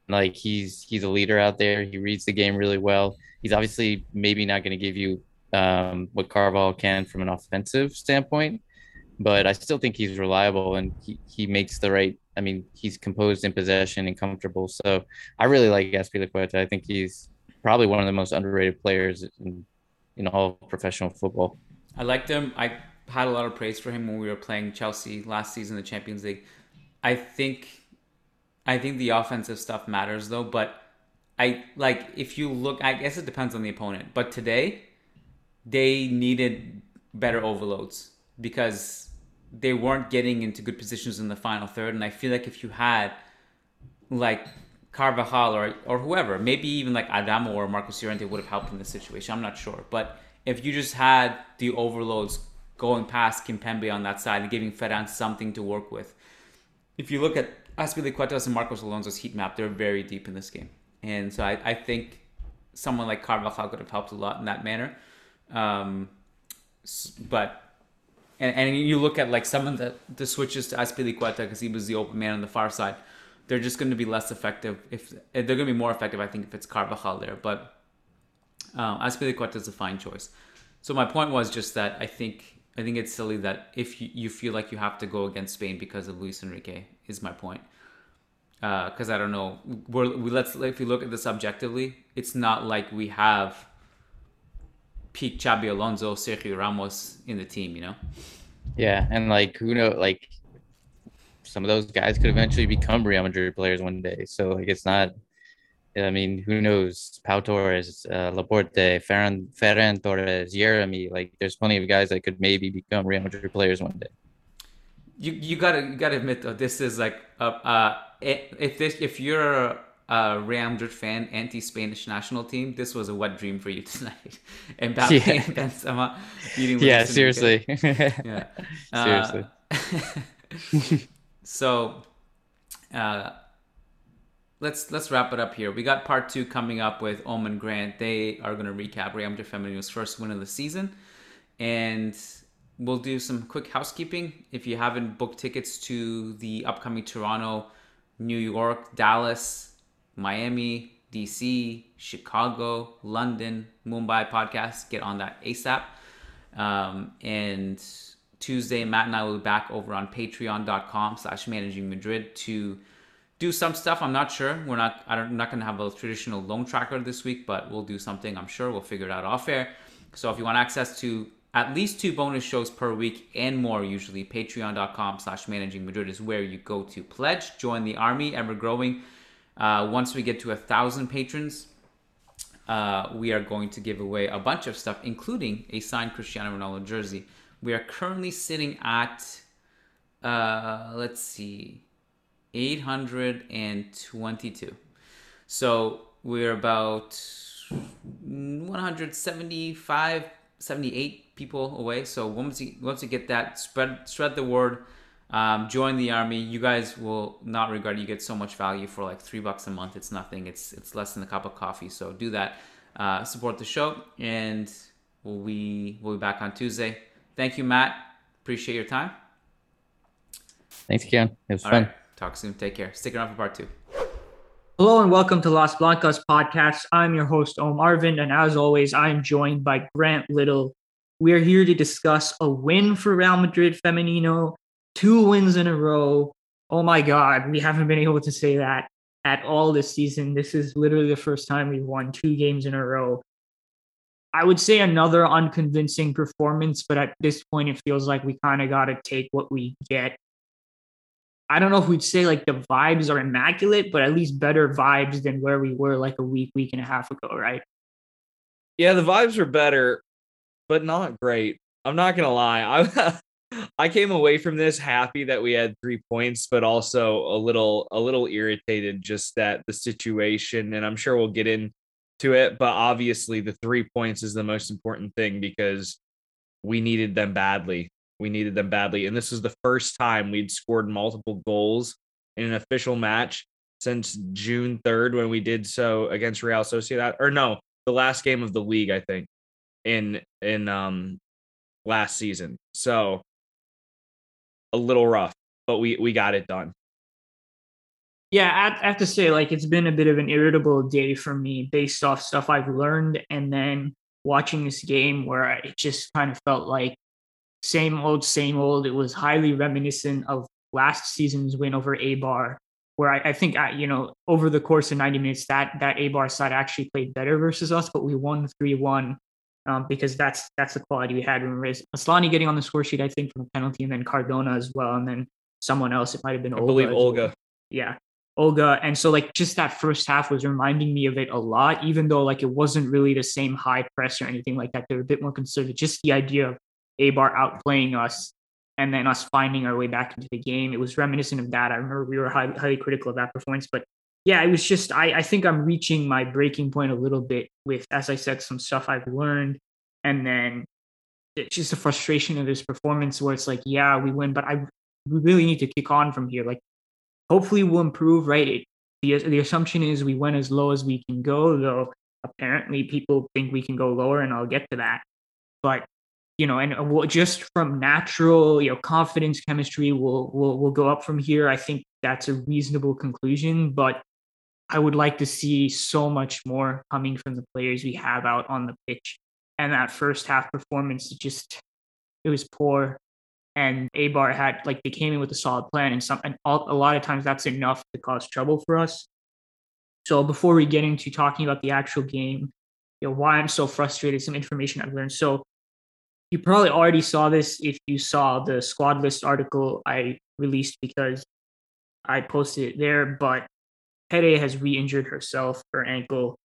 Like, he's he's a leader out there. He reads the game really well. He's obviously maybe not going to give you um, what Carvajal can from an offensive standpoint, but I still think he's reliable, and he, he makes the right – I mean, he's composed in possession and comfortable. So I really like Azpilicueta. I think he's probably one of the most underrated players in, in all professional football. I liked him. I had a lot of praise for him when we were playing Chelsea last season in the Champions League. I think – I think the offensive stuff matters, though. But I like if you look, I guess it depends on the opponent. But today, they needed better overloads because they weren't getting into good positions in the final third. And I feel like if you had like Carvajal or or whoever, maybe even like Adamo or Marcos Llorente would have helped in this situation. I'm not sure. But if you just had the overloads going past Kimpembe on that side and giving Ferran something to work with, if you look at Azpilicueta's and Marcos Alonso's heat map, they're very deep in this game. And so I, I think someone like Carvajal could have helped a lot in that manner. Um, but, and, and you look at like some of the, the switches to Azpilicueta because he was the open man on the far side. They're just going to be less effective. If They're going to be more effective, I think, if it's Carvajal there. But uh, Azpilicueta is a fine choice. So my point was just that I think I think it's silly that if you, you feel like you have to go against Spain because of Luis Enrique, is my point. Because uh, I don't know, we're, we let's if you look at this objectively, it's not like we have peak Xabi Alonso, Sergio Ramos in the team, you know? Yeah, and like who knows, like some of those guys could eventually become Real Madrid players one day. So like it's not. I mean, who knows? Pau Torres, uh, Laporte, Ferran, Ferran Torres, Jeremy. Like, there's plenty of guys that could maybe become Real Madrid players one day. You you gotta you gotta admit though, this is like uh, uh if this if you're a Real Madrid fan, anti-Spanish national team, this was a wet dream for you tonight. And Mbappe yeah. and Benzema beating. Yeah, seriously. yeah, seriously. Uh, so. Uh, Let's let's wrap it up here. We got part two coming up with Om and Grant. They are going to recap Real Madrid Femenino's first win of the season. And we'll do some quick housekeeping. If you haven't booked tickets to the upcoming Toronto, New York, Dallas, Miami, D C, Chicago, London, Mumbai podcast, get on that ASAP. Um, and Tuesday, Matt and I will be back over on patreon.com slash managing Madrid to do some stuff. I'm not sure. We're not. I don't, I'm not going to have a traditional loan tracker this week, but we'll do something. I'm sure we'll figure it out off air. So if you want access to at least two bonus shows per week and more, usually patreon.com slash managing Madrid is where you go to pledge, join the army, and we're growing. Uh, once we get to a thousand patrons, uh, we are going to give away a bunch of stuff, including a signed Cristiano Ronaldo jersey. We are currently sitting at, uh, let's see. eight hundred twenty-two. So we're about one hundred seventy-five, seventy-eight people away. So once you, once you get that, spread spread the word, um, join the army. You guys will not regret it. You get so much value for like three bucks a month. It's nothing. It's it's less than a cup of coffee. So do that. Uh, support the show, and we will be back on Tuesday. Thank you, Matt. Appreciate your time. Thanks, Kiyan. It was All fun. Right. Talk soon. Take care. Stick around for part two. Hello and welcome to Las Blancas Podcast. I'm your host, Om Arvind, and as always, I'm joined by Grant Little. We're here to discuss a win for Real Madrid Femenino, two wins in a row. Oh my God, we haven't been able to say that at all this season. This is literally the first time we've won two games in a row. I would say another unconvincing performance, but at this point, it feels like we kind of got to take what we get. I don't know if we'd say like the vibes are immaculate, but at least better vibes than where we were like a week, week and a half ago, right? Yeah, the vibes are better, but not great. I'm not going to lie. I I came away from this happy that we had three points, but also a little a little irritated just that the situation, and I'm sure we'll get into it, but obviously the three points is the most important thing because we needed them badly. We needed them badly. And this was the first time we'd scored multiple goals in an official match since June third, when we did so against Real Sociedad, or no, the last game of the league, I think in, in um last season. So a little rough, but we we got it done. Yeah, I have to say, like, it's been a bit of an irritable day for me based off stuff I've learned and then watching this game where it just kind of felt like same old, same old. It was highly reminiscent of last season's win over Eibar, where I, I think, I, you know, over the course of ninety minutes, that that Eibar side actually played better versus us, but we won three one um, because that's that's the quality we had. Remember, Aslani getting on the score sheet, I think, from a penalty, and then Cardona as well, and then someone else. It might have been I Olga. I believe Olga. Well. Yeah. Olga. And so, like, just that first half was reminding me of it a lot, even though, like, it wasn't really the same high press or anything like that. They were a bit more conservative. Just the idea of Eibar outplaying us and then us finding our way back into the game. It was reminiscent of that. I remember we were high, highly critical of that performance. But, yeah, it was just I, I think I'm reaching my breaking point a little bit with, as I said, some stuff I've learned. And then it's just the frustration of this performance where it's like, yeah, we win, but I we really need to kick on from here. Like, hopefully we'll improve, right? It, the, the assumption is we went as low as we can go, though apparently people think we can go lower, and I'll get to that. But, you know, and just from natural, you know, confidence, chemistry, we'll, we'll, we'll go up from here. I think that's a reasonable conclusion, but I would like to see so much more coming from the players we have out on the pitch. And that first half performance, it just, it was poor. And Eibar had, like, they came in with a solid plan, and some, and all, a lot of times that's enough to cause trouble for us. So before we get into talking about the actual game, you know, why I'm so frustrated, some information I've learned. So you probably already saw this if you saw the squad list article I released because I posted it there, but Pere has re-injured herself, her ankle,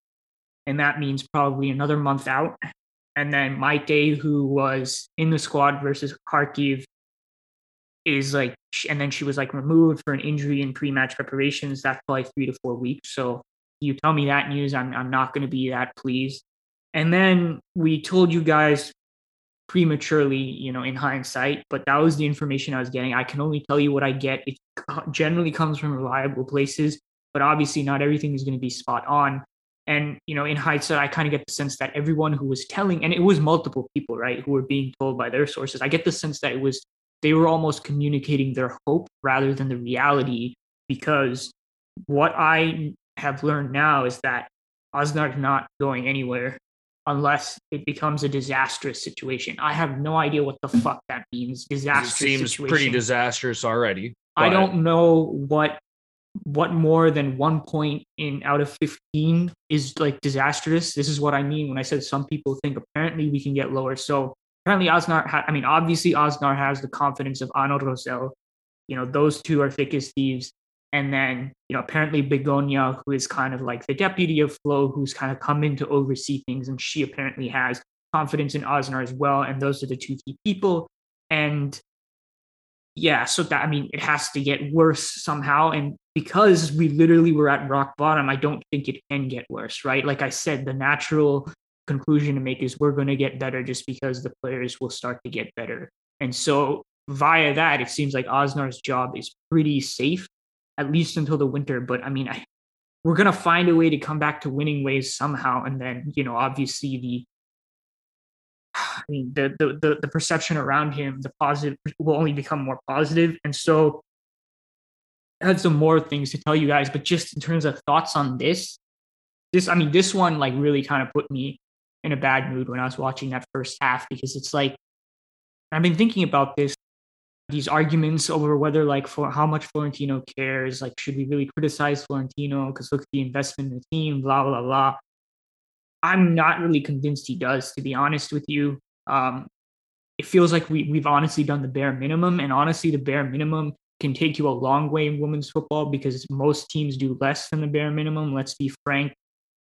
and that means probably another month out. And then Maite, who was in the squad versus Kharkiv, is like, and then she was like removed for an injury in pre-match preparations. That's probably three to four weeks. So you tell me that news, I'm I'm not going to be that pleased. And then we told you guys prematurely, you know, in hindsight, but that was the information I was getting. I can only tell you what I get. It generally comes from reliable places, but obviously not everything is going to be spot on. And, you know, in hindsight, I kind of get the sense that everyone who was telling, and it was multiple people, right, who were being told by their sources, I get the sense that it was, they were almost communicating their hope rather than the reality, because what I have learned now is that Aznar is not going anywhere unless it becomes a disastrous situation. I have no idea what the fuck that means. Disastrous situation. It seems pretty disastrous already. I don't know what what more than one point in out of fifteen is like disastrous. This is what I mean when I said some people think apparently we can get lower. So apparently, Aznar, ha- I mean, obviously, Aznar has the confidence of Anor Rosell. You know, those two are thick as thieves. And then, you know, apparently Begonia, who is kind of like the deputy of Flo, who's kind of come in to oversee things. And she apparently has confidence in Aznar as well. And those are the two key people. And yeah, so that, I mean, it has to get worse somehow. And because we literally were at rock bottom, I don't think it can get worse, right? Like I said, the natural conclusion to make is we're going to get better just because the players will start to get better. And so via that, it seems like Aznar's job is pretty safe, at least until the winter. But I mean, I, we're going to find a way to come back to winning ways somehow. And then, you know, obviously the, I mean, the, the, the, the perception around him, the positive will only become more positive. And so I had some more things to tell you guys, but just in terms of thoughts on this, this, I mean, this one like really kind of put me in a bad mood when I was watching that first half, because it's like, I've been thinking about this, these arguments over whether like for how much Florentino cares, like, should we really criticize Florentino? Because look at the investment in the team, blah, blah, blah. I'm not really convinced he does, to be honest with you. Um, it feels like we, we've honestly done the bare minimum, and honestly, the bare minimum can take you a long way in women's football because most teams do less than the bare minimum. Let's be frank.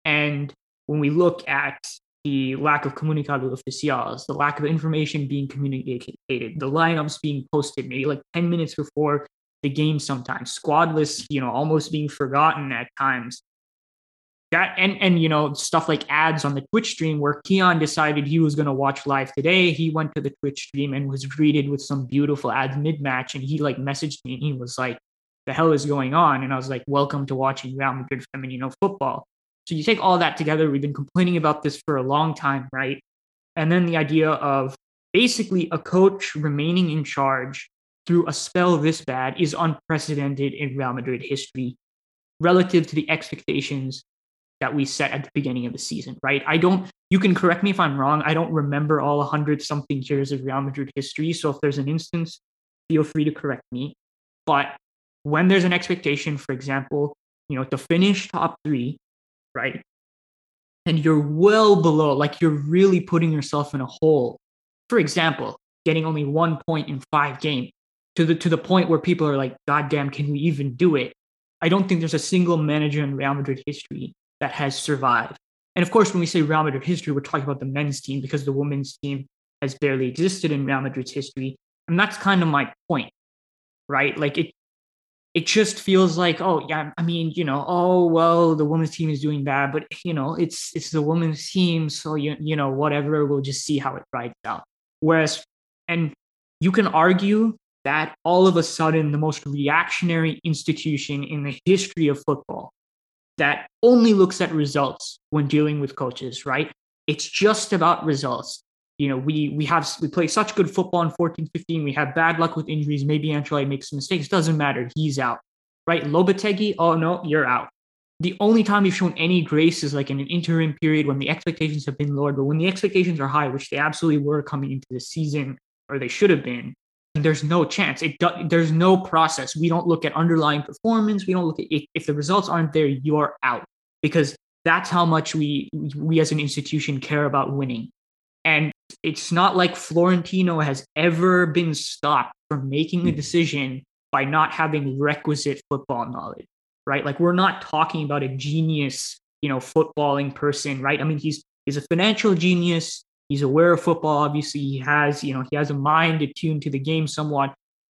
And when we look at the lack of comunicado oficiales, the lack of information being communicated, the lineups being posted maybe like ten minutes before the game sometimes, squad lists, you know, almost being forgotten at times. That and, and you know, stuff like ads on the Twitch stream where Kiyan decided he was going to watch live today. He went to the Twitch stream and was greeted with some beautiful ads mid-match, and he like messaged me and he was like, the hell is going on? And I was like, welcome to watching Real Madrid Femenino football. So you take all that together, we've been complaining about this for a long time, right? And then the idea of basically a coach remaining in charge through a spell this bad is unprecedented in Real Madrid history relative to the expectations that we set at the beginning of the season, right? I don't, you can correct me if I'm wrong. I don't remember all one hundred something years of Real Madrid history. So if there's an instance, feel free to correct me. But when there's an expectation, for example, you know, to finish top three, right? And you're well below, like you're really putting yourself in a hole. For example, getting only one point in five games to the to the point where people are like, God damn, can we even do it? I don't think there's a single manager in Real Madrid history that has survived. And of course, when we say Real Madrid history, we're talking about the men's team because the women's team has barely existed in Real Madrid's history. And that's kind of my point, right? Like it it just feels like, oh, yeah, I mean, you know, oh, well, the women's team is doing bad, but, you know, it's it's the women's team. So, you, you know, whatever, we'll just see how it rides out. Whereas, and you can argue that all of a sudden, the most reactionary institution in the history of football that only looks at results when dealing with coaches, right? It's just about results. You know, we we have we play such good football in fourteen fifteen. We have bad luck with injuries. Maybe Ancelotti makes some mistakes. Doesn't matter. He's out, right? Lopetegui, oh no, you're out. The only time you've shown any grace is like in an interim period when the expectations have been lowered. But when the expectations are high, which they absolutely were coming into the season, or they should have been, and there's no chance. It do, there's no process. We don't look at underlying performance. We don't look at if, if the results aren't there, you're out, because that's how much we we as an institution care about winning. And it's not like Florentino has ever been stopped from making a decision by not having requisite football knowledge, right? Like we're not talking about a genius, you know, footballing person, right? I mean, he's he's a financial genius. He's aware of football. Obviously, he has, you know, he has a mind attuned to the game somewhat.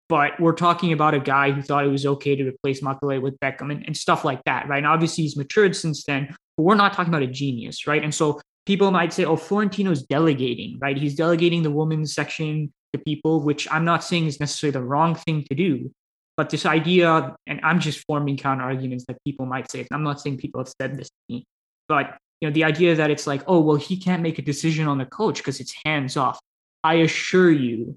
But we're talking about a guy who thought it was okay to replace Makelele with Beckham and, and stuff like that, right? And obviously, he's matured since then. But we're not talking about a genius, right? And so people might say, oh, Florentino's delegating, right? He's delegating the women's section to people, which I'm not saying is necessarily the wrong thing to do. But this idea, and I'm just forming counter arguments that people might say, I'm not saying people have said this to me, but you know, the idea that it's like, oh, well, he can't make a decision on the coach because it's hands off. I assure you,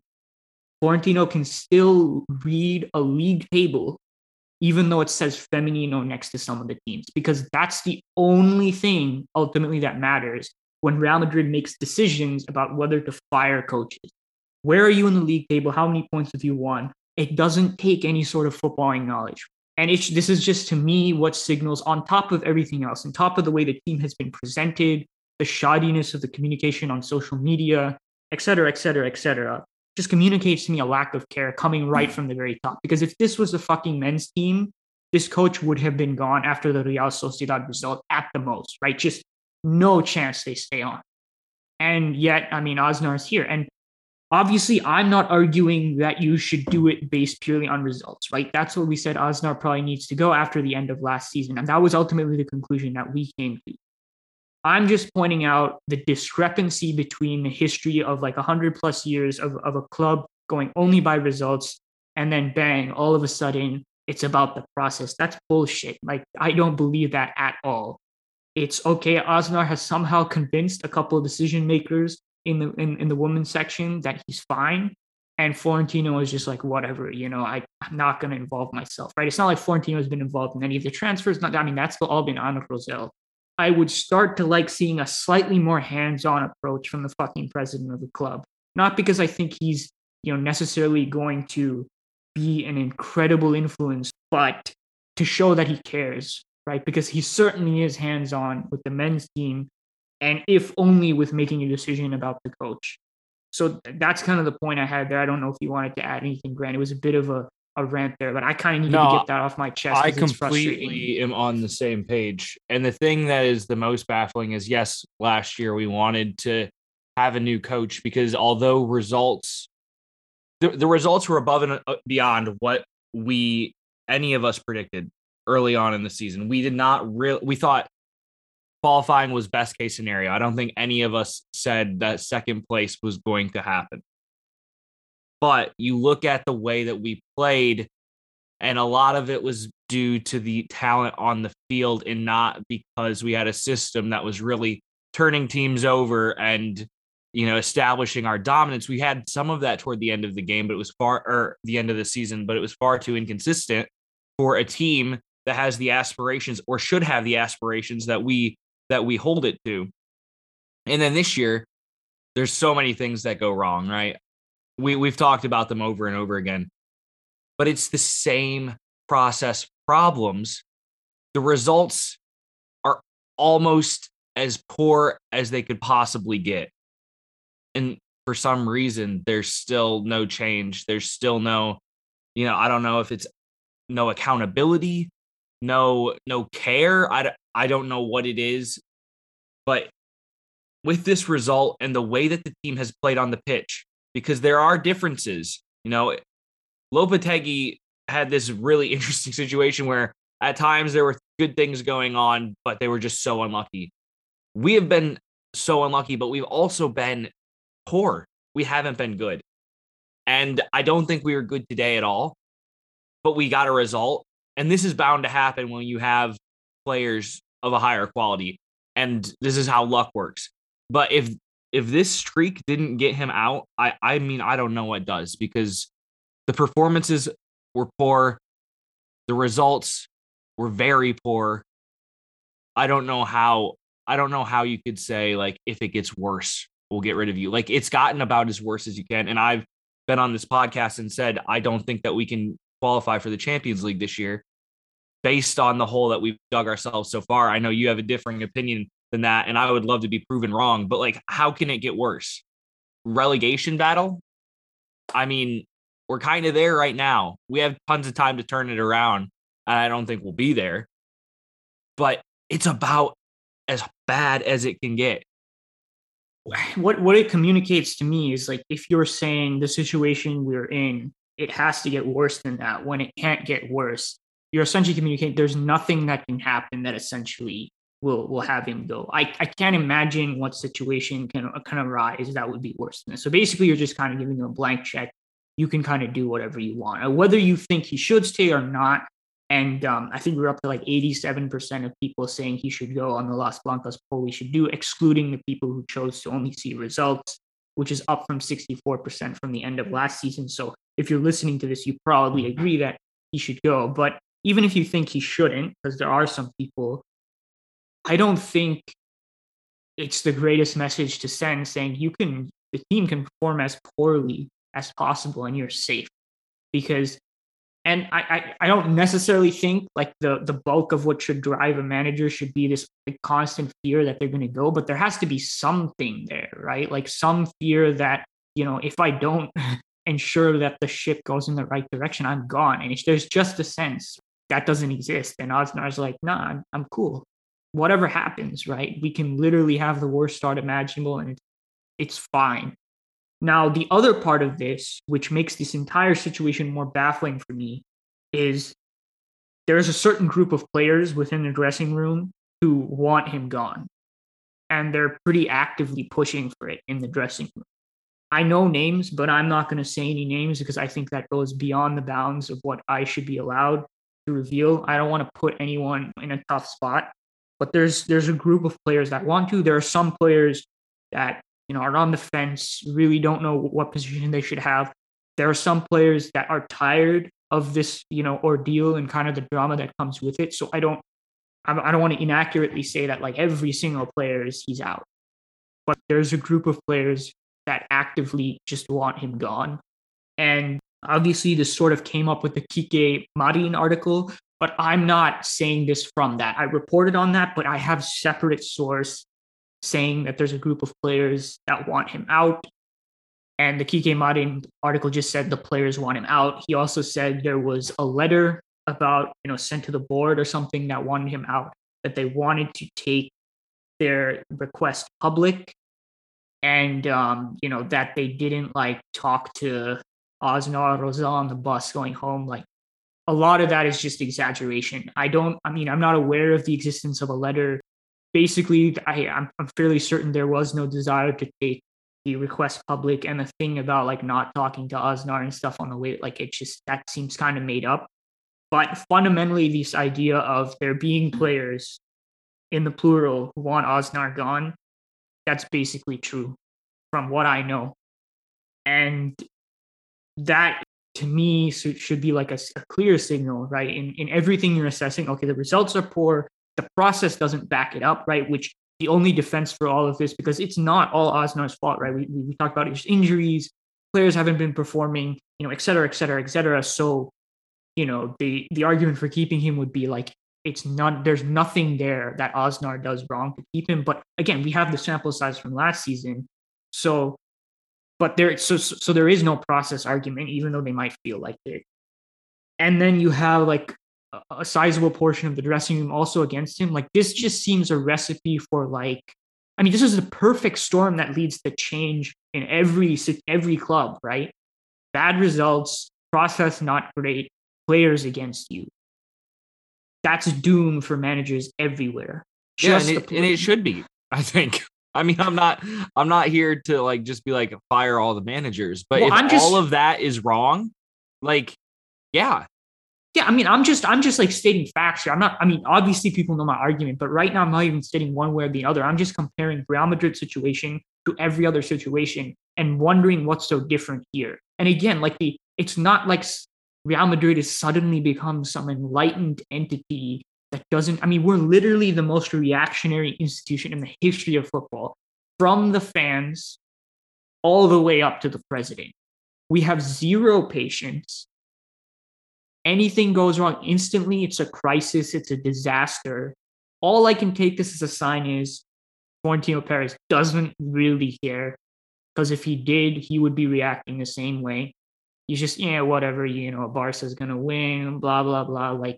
Florentino can still read a league table, even though it says Femenino next to some of the teams, because that's the only thing ultimately that matters when Real Madrid makes decisions about whether to fire coaches. Where are you in the league table? How many points have you won? It doesn't take any sort of footballing knowledge. And it's, this is just, to me, what signals, on top of everything else, on top of the way the team has been presented, the shoddiness of the communication on social media, et cetera, et cetera, et cetera, just communicates to me a lack of care coming right from the very top. Because if this was the fucking men's team, this coach would have been gone after the Real Sociedad result at the most, right? Just no chance they stay on. And yet, I mean, Aznar's here. And obviously, I'm not arguing that you should do it based purely on results, right? That's what we said Aznar probably needs to go after the end of last season. And that was ultimately the conclusion that we came to. I'm just pointing out the discrepancy between the history of like one hundred plus years of, of a club going only by results, and then bang, all of a sudden, it's about the process. That's bullshit. Like, I don't believe that at all. It's okay, Aznar has somehow convinced a couple of decision makers in the in, in the women's section that he's fine. And Florentino is just like, whatever, you know, I, I'm not going to involve myself, right? It's not like Florentino has been involved in any of the transfers. Not, I mean, that's all been Ana Rosell. I would start to like seeing a slightly more hands-on approach from the fucking president of the club. Not because I think he's, you know, necessarily going to be an incredible influence, but to show that he cares, right? Because he certainly is hands-on with the men's team, and if only with making a decision about the coach. So that's kind of the point I had there. I don't know if you wanted to add anything, Grant. It was a bit of a a rant there, but I kind of needed no, to get that off my chest. I completely am on the same page. And the thing that is the most baffling is, yes, last year we wanted to have a new coach because although results, the, the results were above and beyond what we, any of us predicted early on in the season. We did not really, we thought qualifying was best case scenario. I don't think any of us said that second place was going to happen. But you look at the way that we played, and a lot of it was due to the talent on the field and not because we had a system that was really turning teams over and you know, establishing our dominance. We had some of that toward the end of the game, but it was far or the end of the season, but it was far too inconsistent for a team that has the aspirations or should have the aspirations that we that we hold it to. And then this year, there's so many things that go wrong, right? We we've talked about them over and over again, but it's the same process problems. The results are almost as poor as they could possibly get. And for some reason, there's still no change. There's still no, you know, I don't know if it's no accountability, no, no care. I, I don't know what it is, but with this result and the way that the team has played on the pitch, because there are differences, you know, Lopetegui had this really interesting situation where at times there were good things going on, but they were just so unlucky. We have been so unlucky, but we've also been poor. We haven't been good. And I don't think we were good today at all, but we got a result. And this is bound to happen when you have players of a higher quality. And this is how luck works. But if if this streak didn't get him out, I, I mean, I don't know what does, because the performances were poor. The results were very poor. I don't know how I don't know how you could say, like, if it gets worse, we'll get rid of you. Like, it's gotten about as worse as you can. And I've been on this podcast and said, I don't think that we can qualify for the Champions League this year based on the hole that we've dug ourselves so far. I know you have a differing opinion than that, and I would love to be proven wrong, but, like, how can it get worse? Relegation battle? I mean, we're kind of there right now. We have tons of time to turn it around, and I don't think we'll be there. But it's about as bad as it can get. What what it communicates to me is, like, if you're saying the situation we're in, it has to get worse than that when it can't get worse, you're essentially communicating there's nothing that can happen that essentially will will have him go. I, I can't imagine what situation can, can arise that would be worse than this. So basically, you're just kind of giving him a blank check. You can kind of do whatever you want, whether you think he should stay or not. And um, I think we're up to like eighty-seven percent of people saying he should go on the Las Blancas poll. We should do, excluding the people who chose to only see results, which is up from sixty-four percent from the end of last season. So if you're listening to this, you probably agree that he should go. But even if you think he shouldn't, because there are some people, I don't think it's the greatest message to send, saying you can, the team can perform as poorly as possible and you're safe. Because And I, I, I don't necessarily think like the, the bulk of what should drive a manager should be this constant fear that they're going to go, but there has to be something there, right? Like some fear that, you know, if I don't ensure that the ship goes in the right direction, I'm gone. And if there's just a sense that doesn't exist, and Aznar's like, nah, I'm, I'm cool. Whatever happens, right? We can literally have the worst start imaginable and it's fine. Now, the other part of this, which makes this entire situation more baffling for me, is there's a certain group of players within the dressing room who want him gone. And they're pretty actively pushing for it in the dressing room. I know names, but I'm not going to say any names because I think that goes beyond the bounds of what I should be allowed to reveal. I don't want to put anyone in a tough spot, but there's there's a group of players that want to. There are some players that, you know, are on the fence, really don't know what position they should have. There are some players that are tired of this, you know, ordeal and kind of the drama that comes with it. So I don't, I don't want to inaccurately say that like every single player is he's out, but there's a group of players that actively just want him gone. And obviously this sort of came up with the Kike Marin article, but I'm not saying this from that. I reported on that, but I have separate source saying that there's a group of players that want him out. And the Kike Marin article just said the players want him out. He also said there was a letter about, you know, sent to the board or something that wanted him out, that they wanted to take their request public. And, um, you know, that they didn't like talk to Aznar, Rosa on the bus going home. Like a lot of that is just exaggeration. I don't, I mean, I'm not aware of the existence of a letter. Basically, I, I'm, I'm fairly certain there was no desire to take the request public, and the thing about like not talking to Aznar and stuff on the way, like it just, that seems kind of made up. But fundamentally, this idea of there being players in the plural who want Aznar gone, that's basically true. from what I know. And that, to me, should be like a, a clear signal, right? In, in everything you're assessing, okay, the results are poor, the process doesn't back it up, right? Which the only defense for all of this, because it's not all Aznar's fault, right? We, we, we talked about his injuries, players haven't been performing, you know, et cetera, et cetera, et cetera. So, you know, the, the argument for keeping him would be like, it's not, there's nothing there that Aznar does wrong to keep him. But again, we have the sample size from last season. So, but there, so, so there is no process argument, even though they might feel like it. And then you have like a, a sizable portion of the dressing room also against him. Like this just seems a recipe for like, I mean, this is the perfect storm that leads to change in every, every club, right? Bad results, process not great, players against you. That's doom for managers everywhere. Just yeah, and it, and it should be, I think. I mean, I'm not, I'm not here to like just be like fire all the managers, but well, if I'm just, all of that is wrong, like, yeah, yeah. I mean, I'm just, I'm just like stating facts here. I'm not. I mean, obviously, people know my argument, but right now, I'm not even stating one way or the other. I'm just comparing Real Madrid's situation to every other situation and wondering what's so different here. And again, like the, it's not like Real Madrid has suddenly become some enlightened entity that doesn't, I mean, we're literally the most reactionary institution in the history of football, from the fans all the way up to the president. We have zero patience. Anything goes wrong instantly. It's a crisis. It's a disaster. All I can take this as a sign is Florentino Perez doesn't really care, because if he did, he would be reacting the same way. He's just, yeah, whatever, you know, Barca's going to win, blah, blah, blah. Like,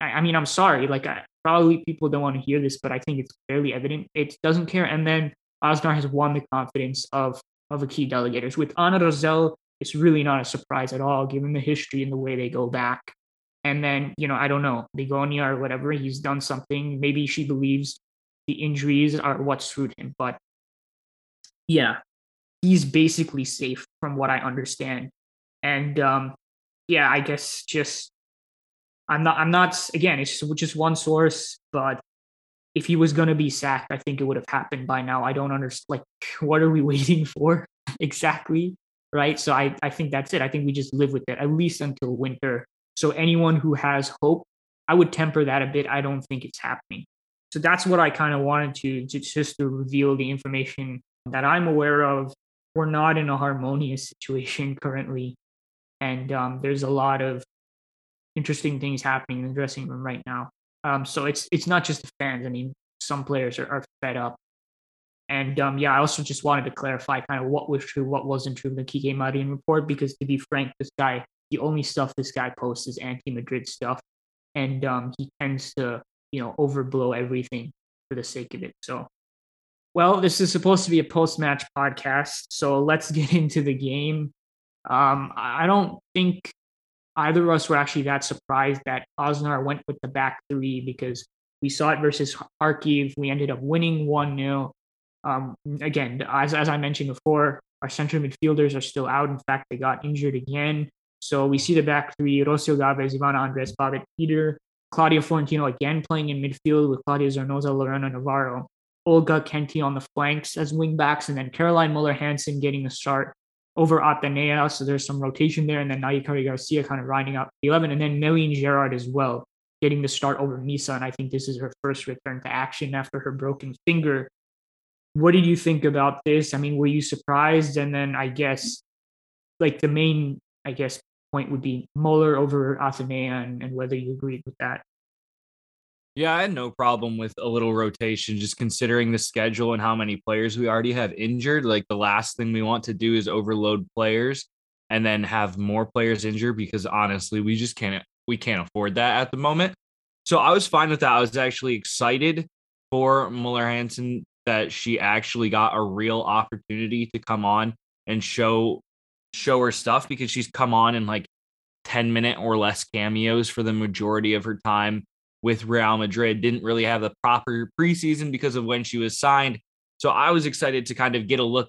I, I mean, I'm sorry. Like, I, probably people don't want to hear this, but I think it's fairly evident. It doesn't care. And then Aznar has won the confidence of, of a key delegators. With Ana Rosell, it's really not a surprise at all, given the history and the way they go back. And then, you know, I don't know, Begonia or whatever, he's done something. Maybe she believes the injuries are what screwed him. But, yeah, he's basically safe from what I understand. And um, yeah, I guess just I'm not I'm not again, it's just, just one source. But if he was going to be sacked, I think it would have happened by now. I don't understand. Like, what are we waiting for exactly? Right. So I, I think that's it. I think we just live with it, at least until winter. So anyone who has hope, I would temper that a bit. I don't think it's happening. So that's what I kind of wanted to, to just to reveal the information that I'm aware of. We're not in a harmonious situation currently. And um, there's a lot of interesting things happening in the dressing room right now. Um, so it's it's not just the fans. I mean, some players are, are fed up. And um, yeah, I also just wanted to clarify kind of what was true, what wasn't true in the Kike Marin report, because to be frank, this guy, the only stuff this guy posts is anti-Madrid stuff. And um, he tends to, you know, overblow everything for the sake of it. So, well, this is supposed to be a post-match podcast. So let's get into the game. Um, I don't think either of us were actually that surprised that Aznar went with the back three, because we saw it versus Kharkiv. We ended up winning one nil. Um, again, as, as I mentioned before, our central midfielders are still out. In fact, they got injured again. So we see the back three, Rocio Gávez, Iván Andrés, Babet, Peter, Claudio Florentino again playing in midfield with Claudio Zornoza, Lorena Navarro, Olga, Kenty on the flanks as wing backs, and then Caroline Muller-Hansen getting the start over Atenea, so there's some rotation there, and then Nayikari Garcia kind of riding up the eleven, and then Meline Gerrard as well, getting the start over Misa, and I think this is her first return to action after her broken finger. What did you think about this? I mean, were you surprised? And then I guess, like, the main, I guess, point would be Muller over Atenea, and, and whether you agreed with that. Yeah, I had no problem with a little rotation, just considering the schedule and how many players we already have injured. Like, the last thing we want to do is overload players and then have more players injured, because honestly, we just can't we can't afford that at the moment. So I was fine with that. I was actually excited for Muller-Hansen that she actually got a real opportunity to come on and show show her stuff, because she's come on in like ten minute or less cameos for the majority of her time with Real Madrid, didn't really have the proper preseason because of when she was signed. So I was excited to kind of get a look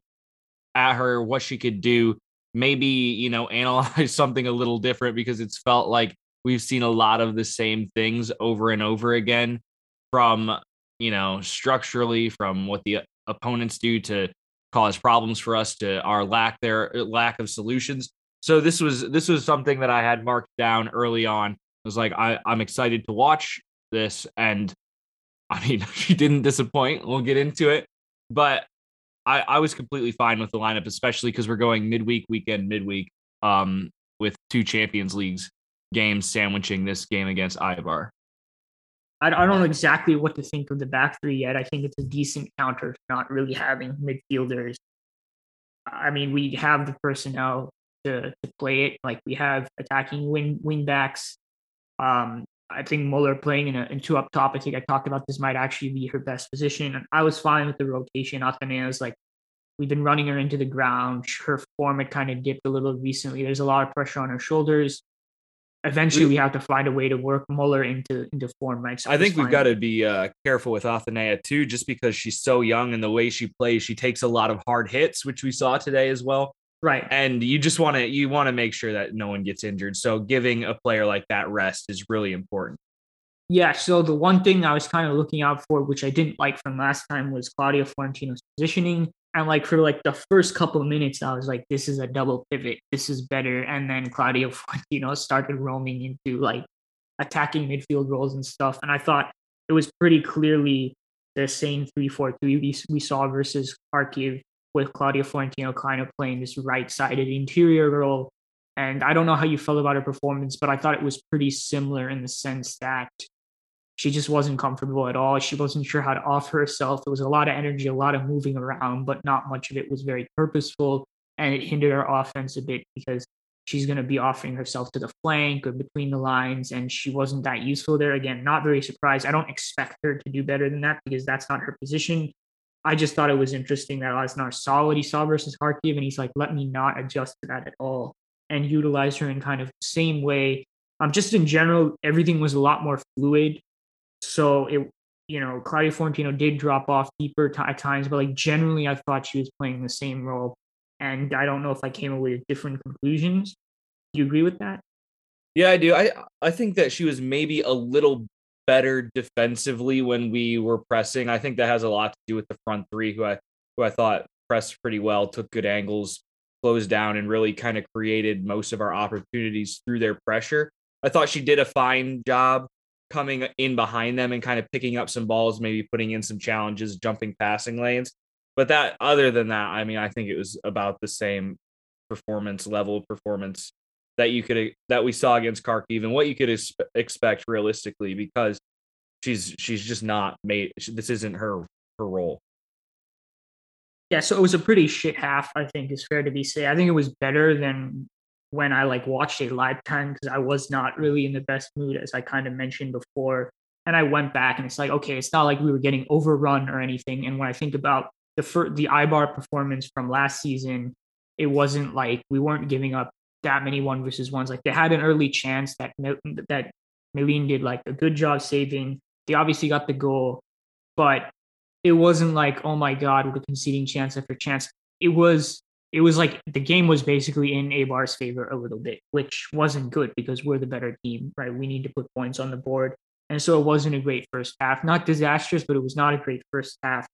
at her, what she could do, maybe, you know, analyze something a little different, because it's felt like we've seen a lot of the same things over and over again, from, you know, structurally, from what the opponents do to cause problems for us, to our lack there, lack of solutions. So this was this was something that I had marked down early on. It was like, I, I'm excited to watch this. And I mean, she didn't disappoint. We'll get into it. But I, I was completely fine with the lineup, especially because we're going midweek, weekend, midweek, um, with two Champions Leagues games sandwiching this game against Eibar. I, I don't know exactly what to think of the back three yet. I think it's a decent counter to not really having midfielders. I mean, we have the personnel to, to play it. Like, we have attacking wing, wing backs. Um, I think Muller playing in, a, in two up top, I think I talked about this, might actually be her best position. And I was fine with the rotation. Athena's, like, we've been running her into the ground. Her form had kind of dipped a little recently. There's a lot of pressure on her shoulders. Eventually, we have to find a way to work Muller into, into form. Right? So I think we've got to be uh, careful with Athenea, too, just because she's so young and the way she plays, she takes a lot of hard hits, which we saw today as well. Right. And you just want to you want to make sure that no one gets injured. So giving a player like that rest is really important. Yeah. So the one thing I was kind of looking out for, which I didn't like from last time, was Claudia Florentino's positioning. And like for like the first couple of minutes, I was like, this is a double pivot. This is better. And then Claudio Florentino started roaming into like attacking midfield roles and stuff. And I thought it was pretty clearly the same three four three we, we saw versus Kharkiv, with Claudio Florentino kind of playing this right-sided interior role. And I don't know how you felt about her performance, but I thought it was pretty similar in the sense that she just wasn't comfortable at all. She wasn't sure how to offer herself. There was a lot of energy, a lot of moving around, but not much of it was very purposeful. And it hindered our offense a bit because she's going to be offering herself to the flank or between the lines. And she wasn't that useful there. Again, not very surprised. I don't expect her to do better than that because that's not her position. I just thought it was interesting that Aznar saw what he saw versus Kharkiv, and he's like, let me not adjust to that at all and utilize her in kind of the same way. Um, just in general, everything was a lot more fluid. So, it, you know, Claudia Florentino did drop off deeper t- at times, but like generally I thought she was playing the same role. And I don't know if I came away with different conclusions. Do you agree with that? Yeah, I do. I, I think that she was maybe a little better defensively when we were pressing. I think that has a lot to do with the front three, who I who I thought pressed pretty well, took good angles, closed down, and really kind of created most of our opportunities through their pressure. I thought she did a fine job coming in behind them and kind of picking up some balls, maybe putting in some challenges, jumping passing lanes. But that, other than that, I mean, I think it was about the same performance level of performance that you could, that we saw against Kharkiv, and what you could ex- expect realistically, because she's, she's just not made, this isn't her, her role. Yeah. So it was a pretty shit half, I think is fair to be say. I think it was better than when I like watched a live time, because I was not really in the best mood, as I kind of mentioned before. And I went back and it's like, okay, it's not like we were getting overrun or anything. And when I think about the fir- the Eibar performance from last season, it wasn't like we weren't giving up that many one versus ones. Like, they had an early chance that that Milene did like a good job saving. They obviously got the goal, but it wasn't like, oh my god, we're conceding chance after chance. It was it was like the game was basically in Eibar's favor a little bit, which wasn't good because we're the better team, right? We need to put points on the board, and so it wasn't a great first half. Not disastrous, but it was not a great first half.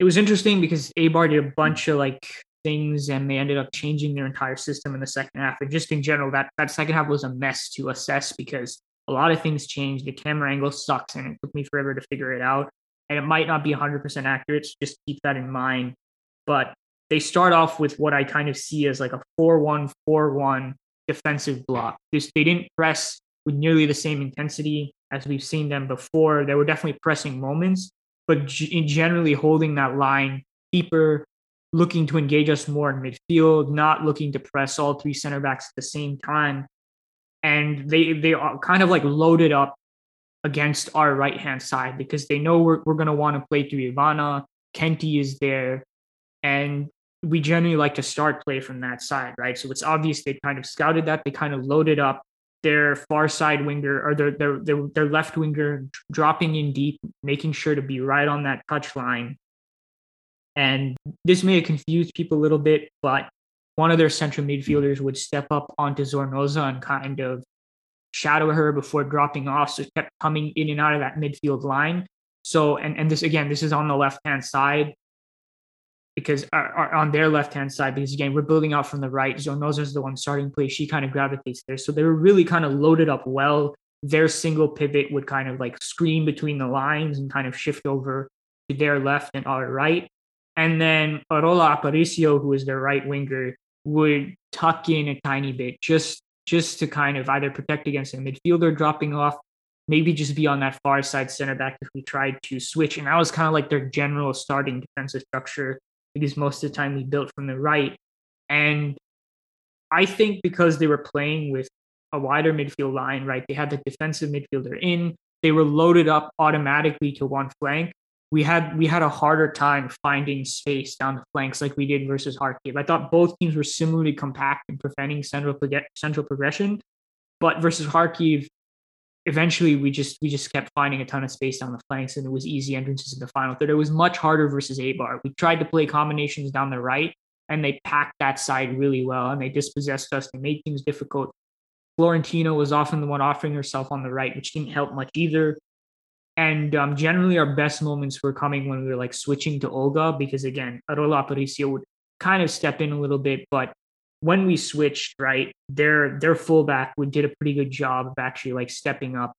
It was interesting because Eibar did a bunch of like things, and they ended up changing their entire system in the second half. And just in general, that, that second half was a mess to assess because a lot of things changed. The camera angle sucks, and it took me forever to figure it out. And it might not be one hundred percent accurate, so just keep that in mind. But they start off with what I kind of see as like a four one four one defensive block. This, they didn't press with nearly the same intensity as we've seen them before. They were definitely pressing moments, but g- generally holding that line deeper, looking to engage us more in midfield, not looking to press all three center backs at the same time. And they they are kind of like loaded up against our right-hand side because they know we're, we're going to want to play through Ivana. Kenty is there. And we generally like to start play from that side, right? So it's obvious they kind of scouted that. They kind of loaded up their far side winger, or their, their, their, their left winger dropping in deep, making sure to be right on that touchline. And this may have confused people a little bit, but one of their central midfielders would step up onto Zornoza and kind of shadow her before dropping off. So it kept coming in and out of that midfield line. So, and, and this, again, this is on the left-hand side. because are, are on their left-hand side, because again, we're building out from the right. Zornoza is the one starting play. She kind of gravitates there. So they were really kind of loaded up well. Their single pivot would kind of like screen between the lines and kind of shift over to their left and our right. And then Arola Aparicio, who is their right winger, would tuck in a tiny bit just, just to kind of either protect against a midfielder dropping off, maybe just be on that far side center back if we tried to switch. And that was kind of like their general starting defensive structure, because most of the time we built from the right. And I think because they were playing with a wider midfield line, right, they had the defensive midfielder in, they were loaded up automatically to one flank. We had we had a harder time finding space down the flanks like we did versus Kharkiv. I thought both teams were similarly compact in preventing central central progression, but versus Kharkiv, eventually we just we just kept finding a ton of space down the flanks, and it was easy entrances in the final third. It was much harder versus Eibar. We tried to play combinations down the right, and they packed that side really well, and they dispossessed us. They made things difficult. Florentino was often the one offering herself on the right, which didn't help much either. And um, generally, our best moments were coming when we were like switching to Olga, because again, Arola Aparicio would kind of step in a little bit. But when we switched, right, their their fullback would did a pretty good job of actually like stepping up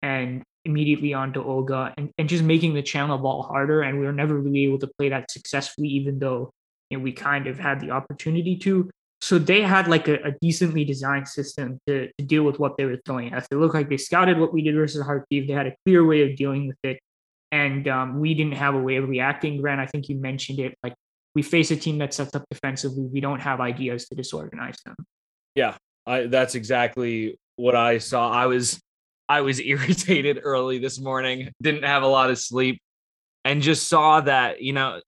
and immediately onto Olga and, and just making the channel ball harder. And we were never really able to play that successfully, even though, you know, we kind of had the opportunity to. So they had like a, a decently designed system to, to deal with what they were throwing at us. It looked like they scouted what we did versus Kharkiv. They had a clear way of dealing with it. And um, we didn't have a way of reacting. Grant, I think you mentioned it. Like, we face a team that sets up defensively. We don't have ideas to disorganize them. Yeah, I, that's exactly what I saw. I was, I was irritated early this morning, didn't have a lot of sleep, and just saw that, you know,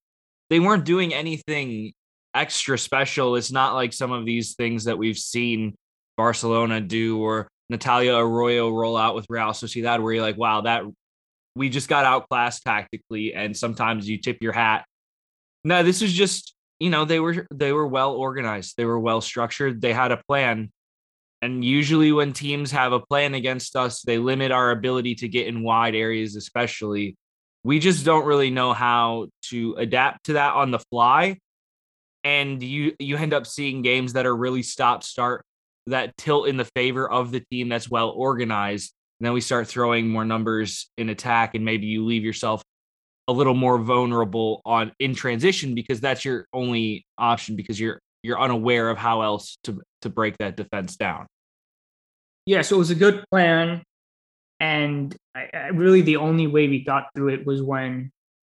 they weren't doing anything extra special. It's not like some of these things that we've seen Barcelona do or Natalia Arroyo roll out with Real Sociedad, where you're like, wow, that we just got outclassed tactically, and sometimes you tip your hat. No, this is just, you know, they were they were well organized, they were well structured, they had a plan. And usually when teams have a plan against us, they limit our ability to get in wide areas, especially. We just don't really know how to adapt to that on the fly. And you you end up seeing games that are really stop-start, that tilt in the favor of the team that's well organized. And then we start throwing more numbers in attack, and maybe you leave yourself a little more vulnerable on in transition, because that's your only option, because you're you're unaware of how else to to break that defense down. Yeah, so it was a good plan, and I, I really the only way we got through it was when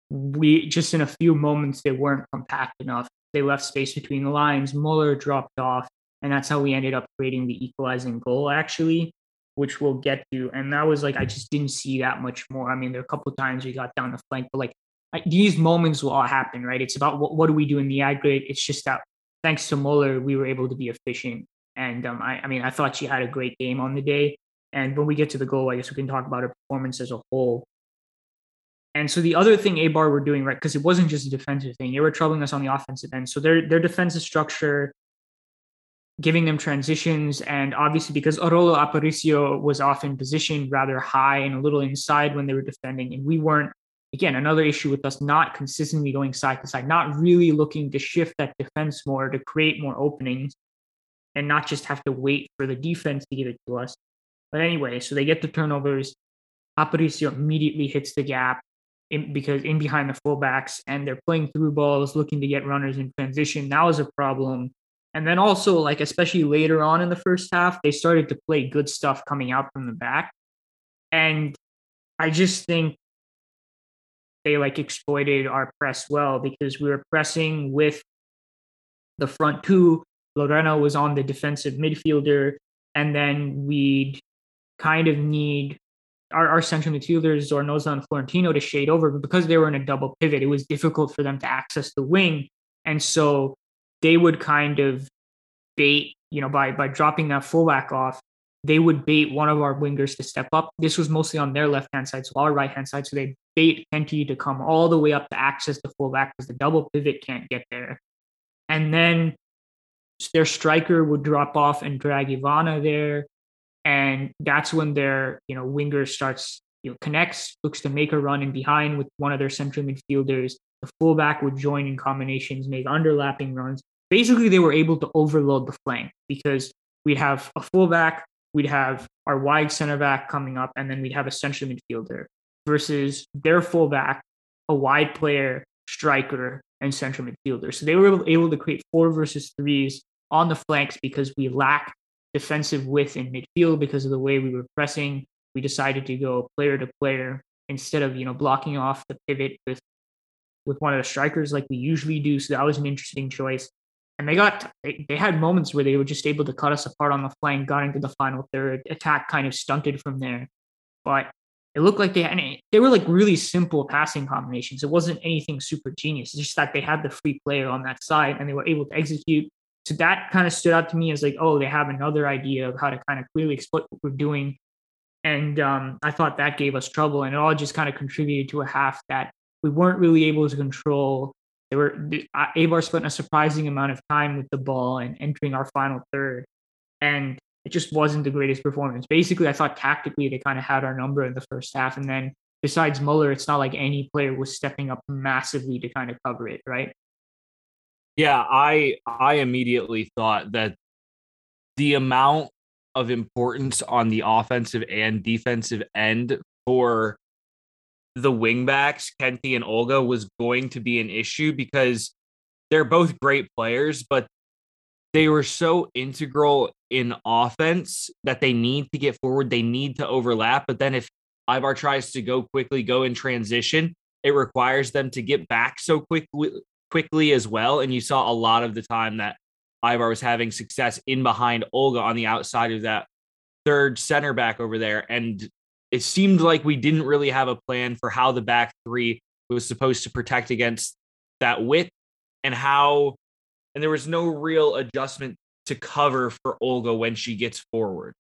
we just in a few moments they weren't compact enough. They left space between the lines. Muller dropped off, and that's how we ended up creating the equalizing goal, actually, which we'll get to. And that was like, I just didn't see that much more. I mean, there are a couple of times we got down the flank, but like these moments will all happen, right? It's about what, what do we do in the aggregate. It's just that thanks to Muller, we were able to be efficient. And um, I, I mean, I thought she had a great game on the day. And when we get to the goal, I guess we can talk about her performance as a whole. And so the other thing Eibar were doing, right, because it wasn't just a defensive thing, they were troubling us on the offensive end. So their their defensive structure, giving them transitions, and obviously because Orolo Aparicio was often positioned rather high and a little inside when they were defending, and we weren't, again, another issue with us not consistently going side to side, not really looking to shift that defense more to create more openings and not just have to wait for the defense to give it to us. But anyway, so they get the turnovers. Aparicio immediately hits the gap. In, because in behind the fullbacks, and they're playing through balls, looking to get runners in transition. That was a problem. And then also, like, especially later on in the first half, they started to play good stuff coming out from the back. And I just think they like exploited our press well, because we were pressing with the front two. Loreno was on the defensive midfielder. And then we'd kind of need Our, our central midfielders, Zornoza and Florentino, to shade over, but because they were in a double pivot, it was difficult for them to access the wing. And so they would kind of bait, you know, by, by dropping that fullback off, they would bait one of our wingers to step up. This was mostly on their left-hand side, so our right-hand side. So they bait Kenty to come all the way up to access the fullback because the double pivot can't get there. And then their striker would drop off and drag Ivana there. And that's when their, you know, winger starts, you know, connects, looks to make a run in behind with one of their central midfielders. The fullback would join in combinations, make underlapping runs. Basically, they were able to overload the flank because we'd have a fullback, we'd have our wide center back coming up, and then we'd have a central midfielder versus their fullback, a wide player, striker, and central midfielder. So they were able to create four versus threes on the flanks because we lack defensive width in midfield because of the way we were pressing. We decided to go player to player instead of, you know, blocking off the pivot with with one of the strikers like we usually do. So that was an interesting choice. And they got, they had moments where they were just able to cut us apart on the flank, got into the final third, attack kind of stunted from there. But it looked like they had, they were like really simple passing combinations. It wasn't anything super genius. It's just that they had the free player on that side and they were able to execute. So that kind of stood out to me as like, oh, they have another idea of how to kind of clearly exploit what we're doing. And um, I thought that gave us trouble. And it all just kind of contributed to a half that we weren't really able to control. They were, Eibar spent a surprising amount of time with the ball and entering our final third. And it just wasn't the greatest performance. Basically, I thought tactically they kind of had our number in the first half. And then besides Muller, it's not like any player was stepping up massively to kind of cover it, right? Yeah, I I immediately thought that the amount of importance on the offensive and defensive end for the wingbacks, Kenty and Olga, was going to be an issue because they're both great players, but they were so integral in offense that they need to get forward. They need to overlap. But then if Eibar tries to go quickly, go in transition, it requires them to get back so quickly, quickly as well. And you saw a lot of the time that Eibar was having success in behind Olga on the outside of that third center back over there. And it seemed like we didn't really have a plan for how the back three was supposed to protect against that width and how, and there was no real adjustment to cover for Olga when she gets forward.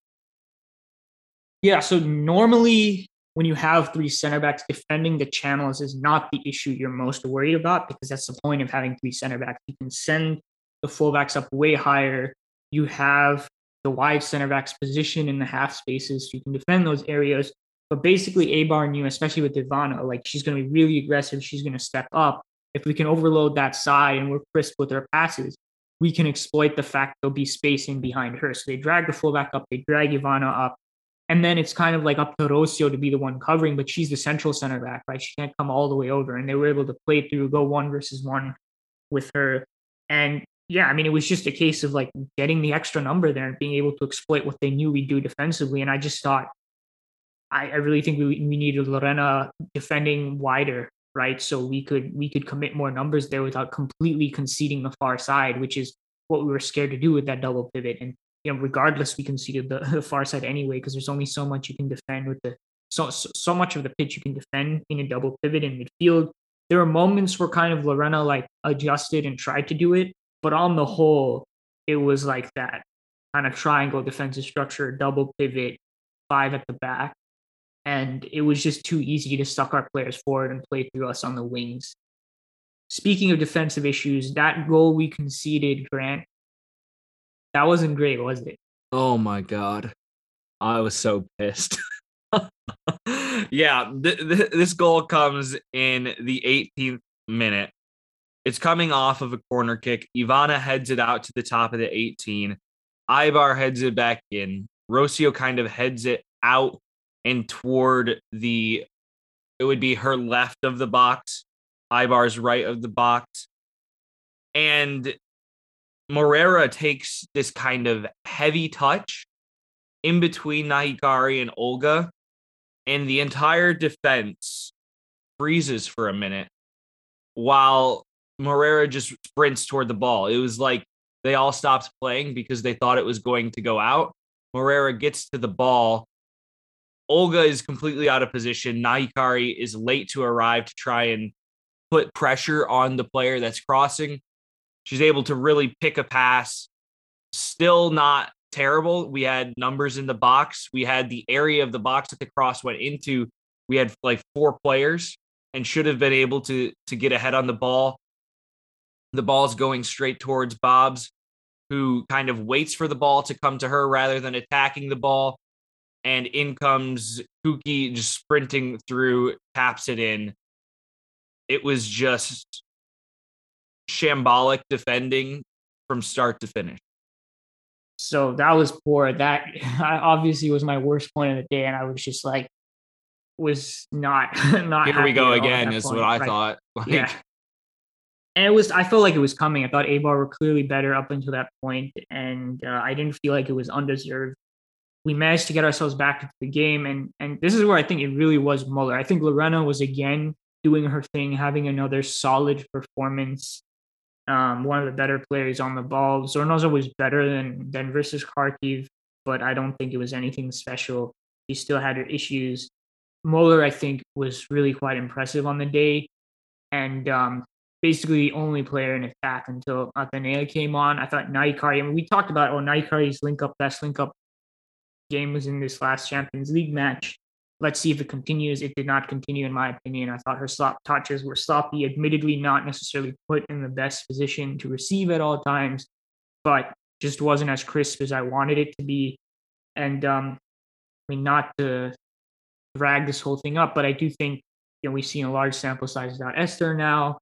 Yeah, so normally when you have three center backs, defending the channels is not the issue you're most worried about because that's the point of having three center backs. You can send the fullbacks up way higher. You have the wide center backs position in the half spaces, so you can defend those areas. But basically, Eibar knew, especially with Ivana, like she's going to be really aggressive. She's going to step up. If we can overload that side and we're crisp with our passes, we can exploit the fact there'll be spacing behind her. So they drag the fullback up, they drag Ivana up, and then it's kind of like up to Rocio to be the one covering, but she's the central center back, right? She can't come all the way over. And they were able to play through, go one versus one with her. And yeah, I mean, it was just a case of like getting the extra number there and being able to exploit what they knew we do defensively. And I just thought, I, I really think we we needed Lorena defending wider, right? So we could we could commit more numbers there without completely conceding the far side, which is what we were scared to do with that double pivot. And you know, regardless, we conceded the, the far side anyway because there's only so much you can defend with the so, so so much of the pitch you can defend in a double pivot in midfield. There were moments where kind of Lorena like adjusted and tried to do it. But on the whole, it was like that kind of triangle defensive structure, double pivot, five at the back. And it was just too easy to suck our players forward and play through us on the wings. Speaking of defensive issues, that goal we conceded, Grant, that wasn't great, was it? Oh, my God. I was so pissed. Yeah, th- th- this goal comes in the eighteenth minute. It's coming off of a corner kick. Ivana heads it out to the top of the eighteen. Eibar heads it back in. Rocio kind of heads it out and toward the, it would be her left of the box, Ibar's right of the box. And Morera takes this kind of heavy touch in between Nahikari and Olga. And the entire defense freezes for a minute while Morera just sprints toward the ball. It was like they all stopped playing because they thought it was going to go out. Morera gets to the ball. Olga is completely out of position. Nahikari is late to arrive to try and put pressure on the player that's crossing. She's able to really pick a pass. Still not terrible. We had numbers in the box. We had the area of the box that the cross went into. We had like four players and should have been able to, to get ahead on the ball. The ball's going straight towards Bobs, who kind of waits for the ball to come to her rather than attacking the ball. And in comes Kuki, just sprinting through, taps it in. it was just shambolic defending from start to finish. So that was poor. That obviously was my worst point of the day. And I was just like, was not, not here we go again is what I thought. Like, yeah. And it was, I felt like it was coming. I thought Eibar were clearly better up until that point, and uh, I didn't feel like it was undeserved. We managed to get ourselves back into the game, and and this is where I think it really was Muller. I think Lorena was again doing her thing, having another solid performance. Um, one of the better players on the ball. Zornoza was better than than versus Kharkiv, but I don't think it was anything special. She still had her issues. Muller, I think, was really quite impressive on the day, and um, basically the only player in attack until Athenea came on. I thought Naikari, I mean, we talked about, oh, Naikari's link-up, best link-up game was in this last Champions League match. Let's see if it continues. It did not continue, in my opinion. I thought her slop touches were sloppy, admittedly not necessarily put in the best position to receive at all times, but just wasn't as crisp as I wanted it to be. And um, I mean, not to drag this whole thing up, but I do think, you know, we've seen a large sample size without Esther now.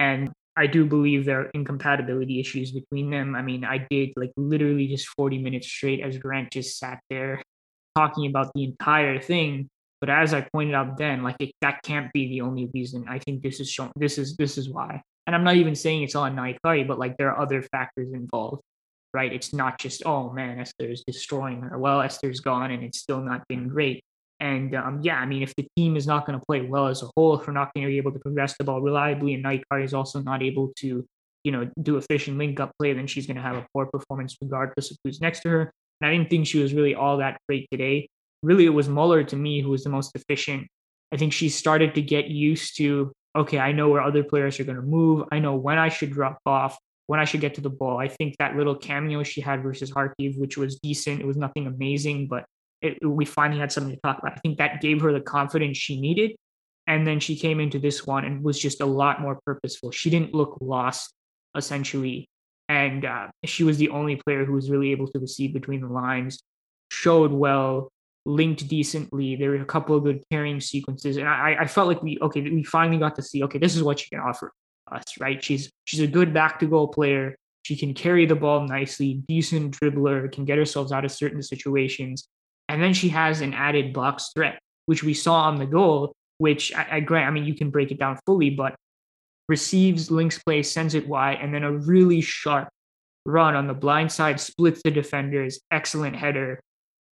And I do believe there are incompatibility issues between them. I mean, I did like literally just forty minutes straight as Grant just sat there talking about the entire thing. But as I pointed out then, like it, that can't be the only reason. I think this is shown. This is this is why. And I'm not even saying it's all on Naikari, but like there are other factors involved, right? It's not just, oh man, Esther is destroying her. Well, Esther's gone and it's still not been great. And um, yeah, I mean, if the team is not going to play well as a whole, if we're not going to be able to progress the ball reliably, and Naikari is also not able to, you know, do efficient link-up play, then she's going to have a poor performance regardless of who's next to her. And I didn't think she was really all that great today. Really, it was Muller to me who was the most efficient. I think she started to get used to, okay, I know where other players are going to move. I know when I should drop off, when I should get to the ball. I think that little cameo she had versus Kharkiv, which was decent. It was nothing amazing, but It, we finally had something to talk about. I think that gave her the confidence she needed. And then she came into this one and was just a lot more purposeful. She didn't look lost, essentially. And uh, she was the only player who was really able to receive between the lines, showed well, linked decently. There were a couple of good carrying sequences. And I, I felt like we, okay, we finally got to see, okay, this is what she can offer us, right? She's, she's a good back-to-goal player. She can carry the ball nicely, decent dribbler, can get herself out of certain situations. And then she has an added box threat, which we saw on the goal, which I, I grant, I mean, you can break it down fully, but receives, links play, sends it wide, and then a really sharp run on the blind side, splits the defenders, excellent header.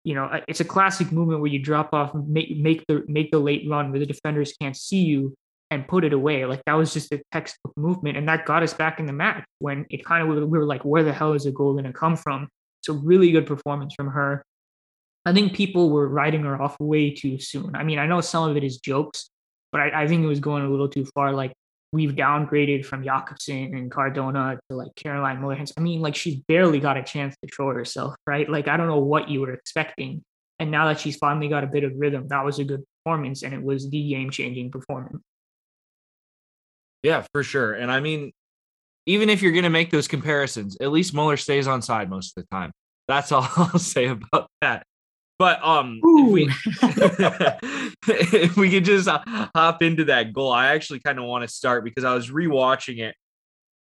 You know, it's a classic movement where you drop off, make, make the make the late run where the defenders can't see you and put it away. Like that was just a textbook movement, and that got us back in the match when it kind of, we were like, where the hell is a goal going to come from? So really good performance from her. I think people were writing her off way too soon. I mean, I know some of it is jokes, but I, I think it was going a little too far. Like, we've downgraded from Jakobsen and Cardona to, like, Caroline Muller. I mean, like, she's barely got a chance to show herself, right? Like, I don't know what you were expecting. And now that she's finally got a bit of rhythm, that was a good performance, and it was the game-changing performance. Yeah, for sure. And, I mean, even if you're going to make those comparisons, at least Muller stays on side most of the time. That's all I'll say about that. But um, if we, if we could just hop into that goal, I actually kind of want to start because I was rewatching it.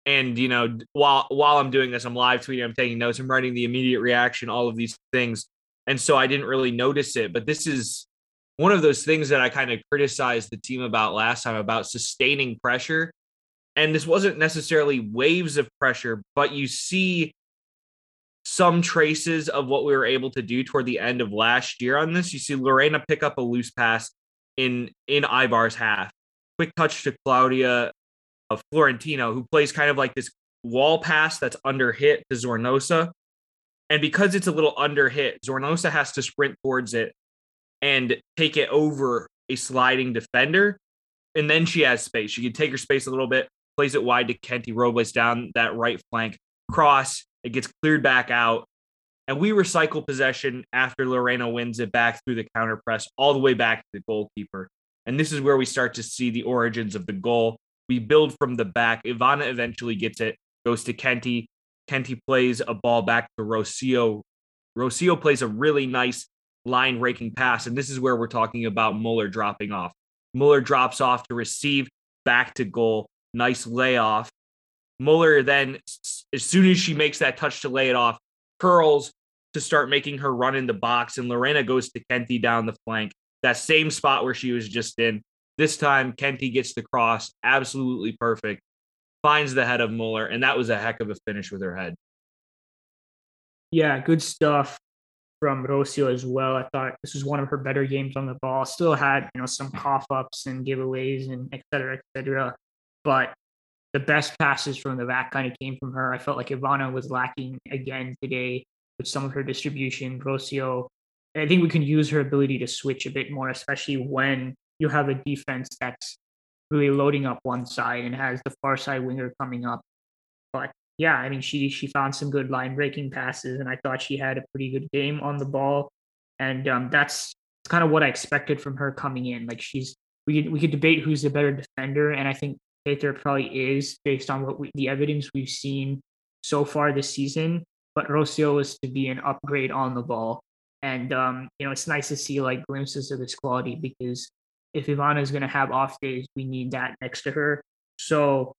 And, you know, while while I'm doing this, I'm live tweeting, I'm taking notes, I'm writing the immediate reaction, all of these things. And so I didn't really notice it. But this is one of those things that I kind of criticized the team about last time, about sustaining pressure. And this wasn't necessarily waves of pressure, but you see some traces of what we were able to do toward the end of last year on this. You see Lorena pick up a loose pass in, in Ibar's half. Quick touch to Claudia of Florentino, who plays kind of like this wall pass that's under hit to Zornosa. And because it's a little under hit, Zornosa has to sprint towards it and take it over a sliding defender. And then she has space. She can take her space a little bit, plays it wide to Kenty Robles down that right flank, cross. It gets cleared back out, and we recycle possession after Lorena wins it back through the counter press all the way back to the goalkeeper. And this is where we start to see the origins of the goal. We build from the back. Ivana eventually gets it, goes to Kenty. Kenty plays a ball back to Rocio. Rocio plays a really nice line-raking pass, and this is where we're talking about Muller dropping off. Muller drops off to receive, back to goal. Nice layoff. Muller then, as soon as she makes that touch to lay it off, curls to start making her run in the box, and Lorena goes to Kenty down the flank. That same spot where she was just in. This time, Kenty gets the cross, absolutely perfect, finds the head of Muller, and that was a heck of a finish with her head. Yeah, good stuff from Rocio as well. I thought this was one of her better games on the ball. Still had, you know, some cough-ups and giveaways and et cetera, et cetera. But the best passes from the back kind of came from her. I felt like Ivana was lacking again today with some of her distribution. Rocio, I think we can use her ability to switch a bit more, especially when you have a defense that's really loading up one side and has the far side winger coming up. But yeah, I mean, she she found some good line breaking passes, and I thought she had a pretty good game on the ball. And um, that's kind of what I expected from her coming in. Like, she's we could, we could debate who's the better defender, and I think Taylor probably is based on what we, the evidence we've seen so far this season. But Rocio is to be an upgrade on the ball. And, um, you know, it's nice to see, like, glimpses of this quality, because if Ivana is going to have off days, we need that next to her. So,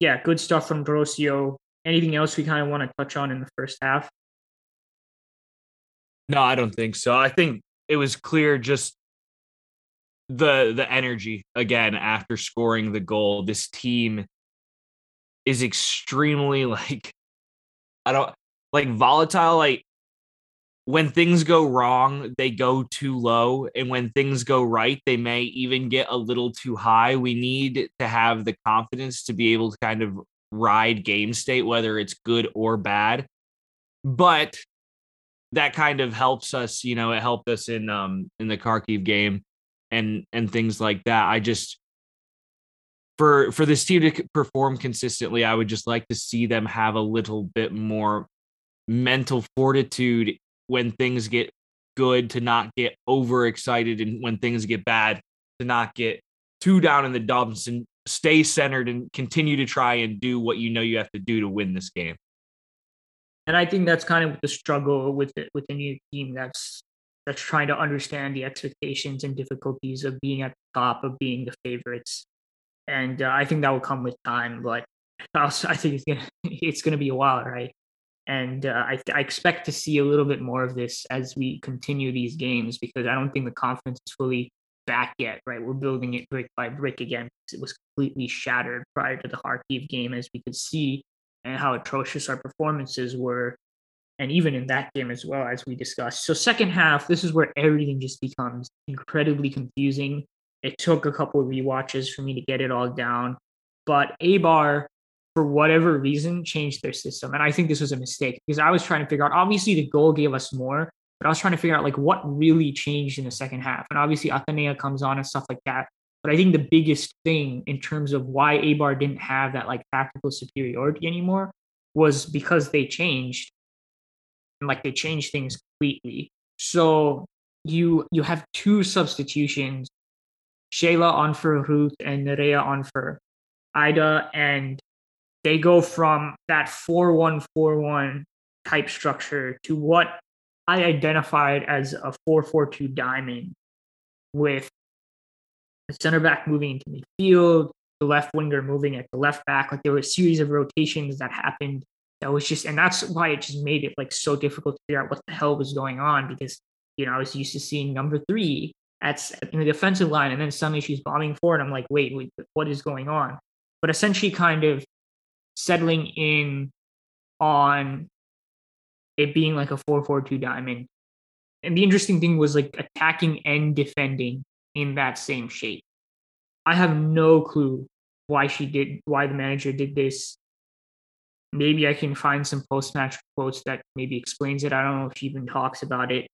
yeah, good stuff from Rocio. Anything else we kind of want to touch on in the first half? No, I don't think so. I think it was clear just the the energy, again, after scoring the goal. This team is extremely, like, I don't... like volatile, like when things go wrong, they go too low. And when things go right, they may even get a little too high. We need to have the confidence to be able to kind of ride game state, whether it's good or bad. But that kind of helps us, you know, it helped us in um in the Kharkiv game and and things like that. I just for for this team to perform consistently, I would just like to see them have a little bit more mental fortitude when things get good, to not get overexcited, and when things get bad, to not get too down in the dumps, and stay centered and continue to try and do what you know you have to do to win this game. And I think that's kind of the struggle with the, with the new team that's that's trying to understand the expectations and difficulties of being at the top, of being the favorites. And uh, I think that will come with time, but also I think it's gonna it's gonna be a while, right? And uh, I, I expect to see a little bit more of this as we continue these games, because I don't think the confidence is fully back yet, right? We're building it brick by brick again, because it was completely shattered prior to the Kharkiv game, as we could see, and how atrocious our performances were. And even in that game as well, as we discussed. So second half, this is where everything just becomes incredibly confusing. It took a couple of rewatches for me to get it all down. But Eibar, for whatever reason, changed their system. And I think this was a mistake, because I was trying to figure out, obviously the goal gave us more, but I was trying to figure out like what really changed in the second half. And obviously Atenea comes on and stuff like that. But I think the biggest thing in terms of why Eibar didn't have that like tactical superiority anymore was because they changed, and like they changed things completely. So you, you have two substitutions, Shayla on for Ruth and Nerea on for Ida, and they go from that four one four one type structure to what I identified as a four four two diamond, with the center back moving into midfield, the left winger moving at the left back. Like, there were a series of rotations that happened that was just, and that's why it just made it like so difficult to figure out what the hell was going on, because, you know, I was used to seeing number three at in the defensive line, and then suddenly she's bombing forward. I'm like, wait, wait, what is going on? But essentially kind of settling in on it being like a four four two diamond. And the interesting thing was like attacking and defending in that same shape. I have no clue why she did, why the manager did this. Maybe I can find some post-match quotes that maybe explains it. I don't know if she even talks about it,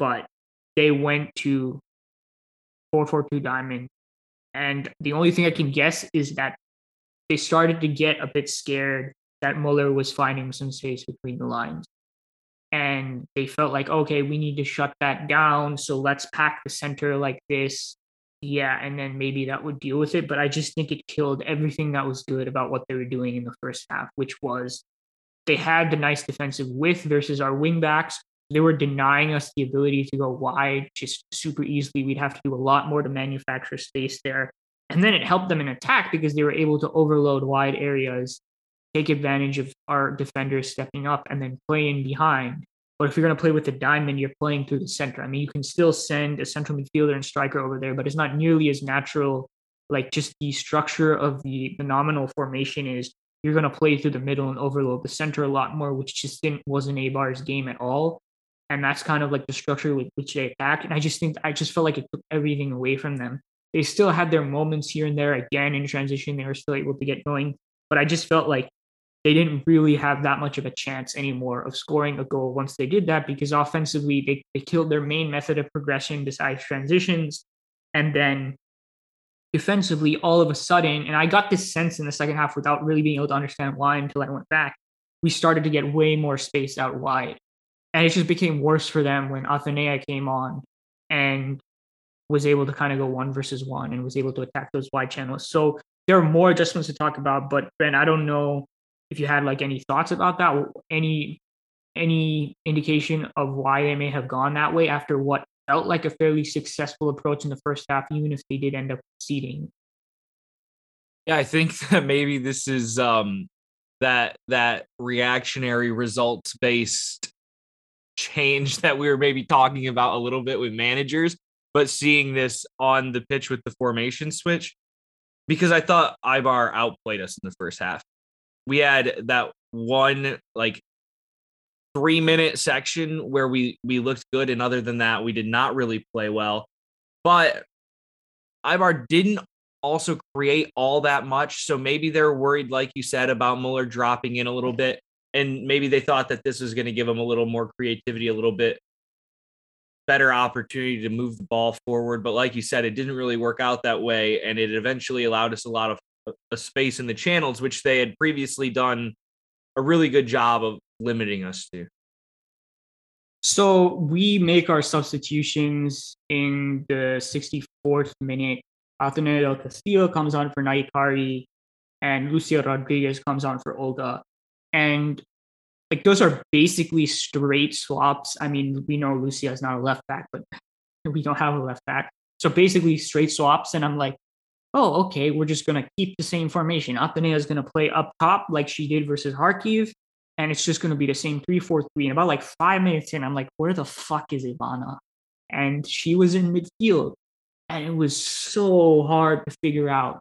but they went to four four two diamond. And the only thing I can guess is that they started to get a bit scared that Muller was finding some space between the lines. And they felt like, okay, we need to shut that down. So let's pack the center like this. Yeah. And then maybe that would deal with it. But I just think it killed everything that was good about what they were doing in the first half, which was they had the nice defensive width versus our wing backs. They were denying us the ability to go wide just super easily. We'd have to do a lot more to manufacture space there. And then it helped them in attack because they were able to overload wide areas, take advantage of our defenders stepping up, and then play in behind. But if you're going to play with the diamond, you're playing through the center. I mean, you can still send a central midfielder and striker over there, but it's not nearly as natural. Like, just the structure of the, the nominal formation is you're going to play through the middle and overload the center a lot more, which just didn't wasn't Eibar's game at all. And that's kind of like the structure with which they attacked. And I just think I just felt like it took everything away from them. They still had their moments here and there. Again, in transition, they were still able to get going. But I just felt like they didn't really have that much of a chance anymore of scoring a goal once they did that, because offensively, they, they killed their main method of progression besides transitions. And then defensively, all of a sudden, and I got this sense in the second half without really being able to understand why until I went back, we started to get way more space out wide. And it just became worse for them when Athenea came on and was able to kind of go one versus one and was able to attack those wide channels. So there are more adjustments to talk about, but Ben, I don't know if you had like any thoughts about that, any any indication of why they may have gone that way after what felt like a fairly successful approach in the first half, even if they did end up conceding. Yeah, I think that maybe this is um, that that reactionary results-based change that we were maybe talking about a little bit with managers, but seeing this on the pitch with the formation switch, because I thought Eibar outplayed us in the first half. We had that one like three minute section where we, we looked good. And other than that, we did not really play well, but Eibar didn't also create all that much. So maybe they're worried, like you said, about Muller dropping in a little bit. And maybe they thought that this was going to give them a little more creativity, a little bit better opportunity to move the ball forward. But like you said, it didn't really work out that way. And it eventually allowed us a lot of a space in the channels, which they had previously done a really good job of limiting us to. So we make our substitutions in the sixty-fourth minute. Ateneo del Castillo comes on for Naikari and Lucia Rodriguez comes on for Olga. And like, those are basically straight swaps. I mean, we know Lucia is not a left back, but we don't have a left back. So basically straight swaps. And I'm like, oh, okay, we're just going to keep the same formation. Atenea is going to play up top like she did versus Kharkiv. And it's just going to be the same three four three. And about like five minutes in, I'm like, where the fuck is Ivana? And she was in midfield. And it was so hard to figure out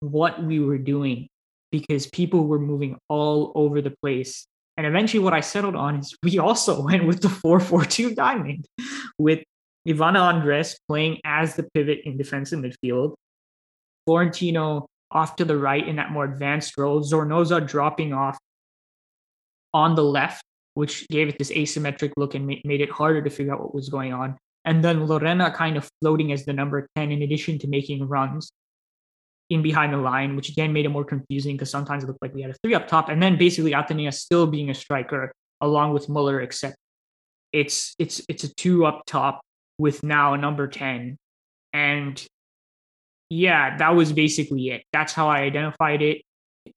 what we were doing, because people were moving all over the place. And eventually what I settled on is we also went with the four four two diamond, with Ivana Andres playing as the pivot in defensive midfield, Florentino off to the right in that more advanced role, Zornoza dropping off on the left, which gave it this asymmetric look and made it harder to figure out what was going on. And then Lorena kind of floating as the number ten, in addition to making runs in behind the line, which again made it more confusing because sometimes it looked like we had a three up top. And then basically Atenea still being a striker along with Muller, except it's it's it's a two up top with now a number ten. And yeah, that was basically it. That's how I identified it.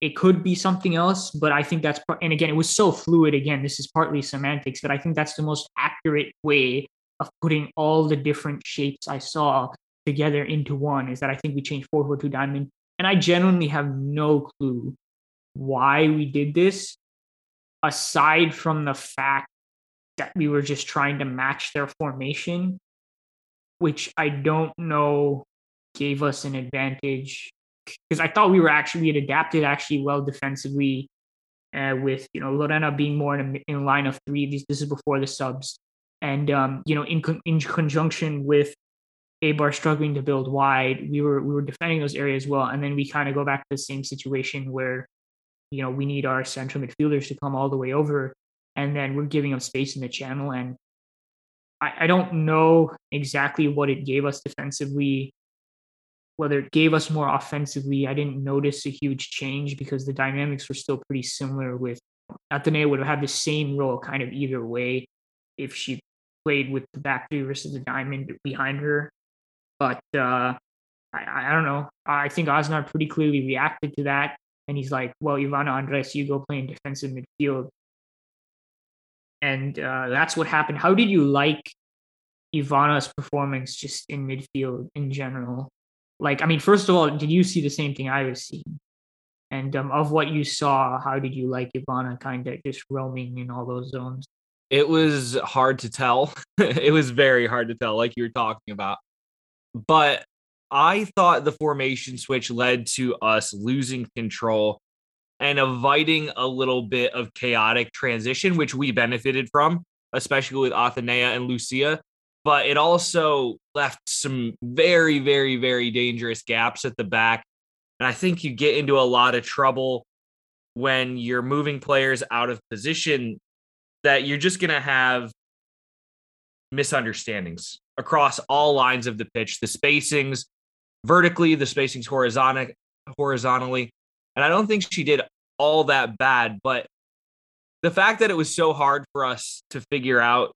It could be something else, but I think that's, and again, it was so fluid. Again, this is partly semantics, but I think that's the most accurate way of putting all the different shapes I saw together into one, is that I think we changed four four two diamond. And I genuinely have no clue why we did this, aside from the fact that we were just trying to match their formation, which I don't know gave us an advantage, because I thought we were actually, we had adapted actually well defensively, uh, with, you know, Lorena being more in a, in a line of three. This, this is before the subs. And, um, you know, in, con- in conjunction with Eibar struggling to build wide, we were we were defending those areas well. And then we kind of go back to the same situation where, you know, we need our central midfielders to come all the way over, and then we're giving them space in the channel. And I, I don't know exactly what it gave us defensively, whether it gave us more offensively. I didn't notice a huge change because the dynamics were still pretty similar. With Atenea would have had the same role kind of either way if she played with the back three versus the diamond behind her. But uh, I, I don't know. I think Aznar pretty clearly reacted to that. And he's like, well, Ivana Andres, you go play in defensive midfield. And uh, that's what happened. How did you like Ivana's performance just in midfield in general? Like, I mean, first of all, did you see the same thing I was seeing? And um, of what you saw, how did you like Ivana kind of just roaming in all those zones? It was hard to tell. It was very hard to tell, like you were talking about. But I thought the formation switch led to us losing control and inviting a little bit of chaotic transition, which we benefited from, especially with Athenea and Lucia. But it also left some very, very, very dangerous gaps at the back. And I think you get into a lot of trouble when you're moving players out of position, that you're just going to have misunderstandings across all lines of the pitch, the spacings vertically, the spacings horizontally. And I don't think she did all that bad, but the fact that it was so hard for us to figure out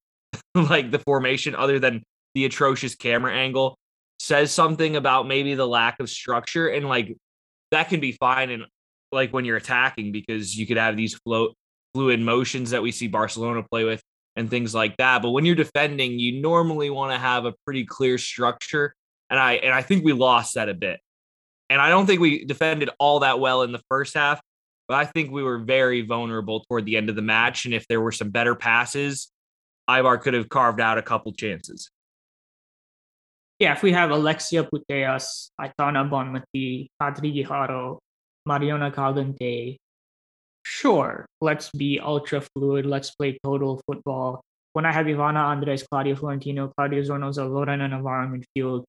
like the formation other than the atrocious camera angle says something about maybe the lack of structure. And like that can be fine. And like when you're attacking, because you could have these float fluid motions that we see Barcelona play with and things like that. But when you're defending, you normally want to have a pretty clear structure. And I, and I think we lost that a bit. And I don't think we defended all that well in the first half, but I think we were very vulnerable toward the end of the match. And if there were some better passes, Eibar could have carved out a couple chances. Yeah, if we have Alexia Puteas, Aitana Bonmati, Adri Guijaro, Mariona Cagante, sure, let's be ultra fluid. Let's play total football. When I have Ivana, Andres, Claudio Florentino, Claudio Zornoza, Lorena Navarro in midfield,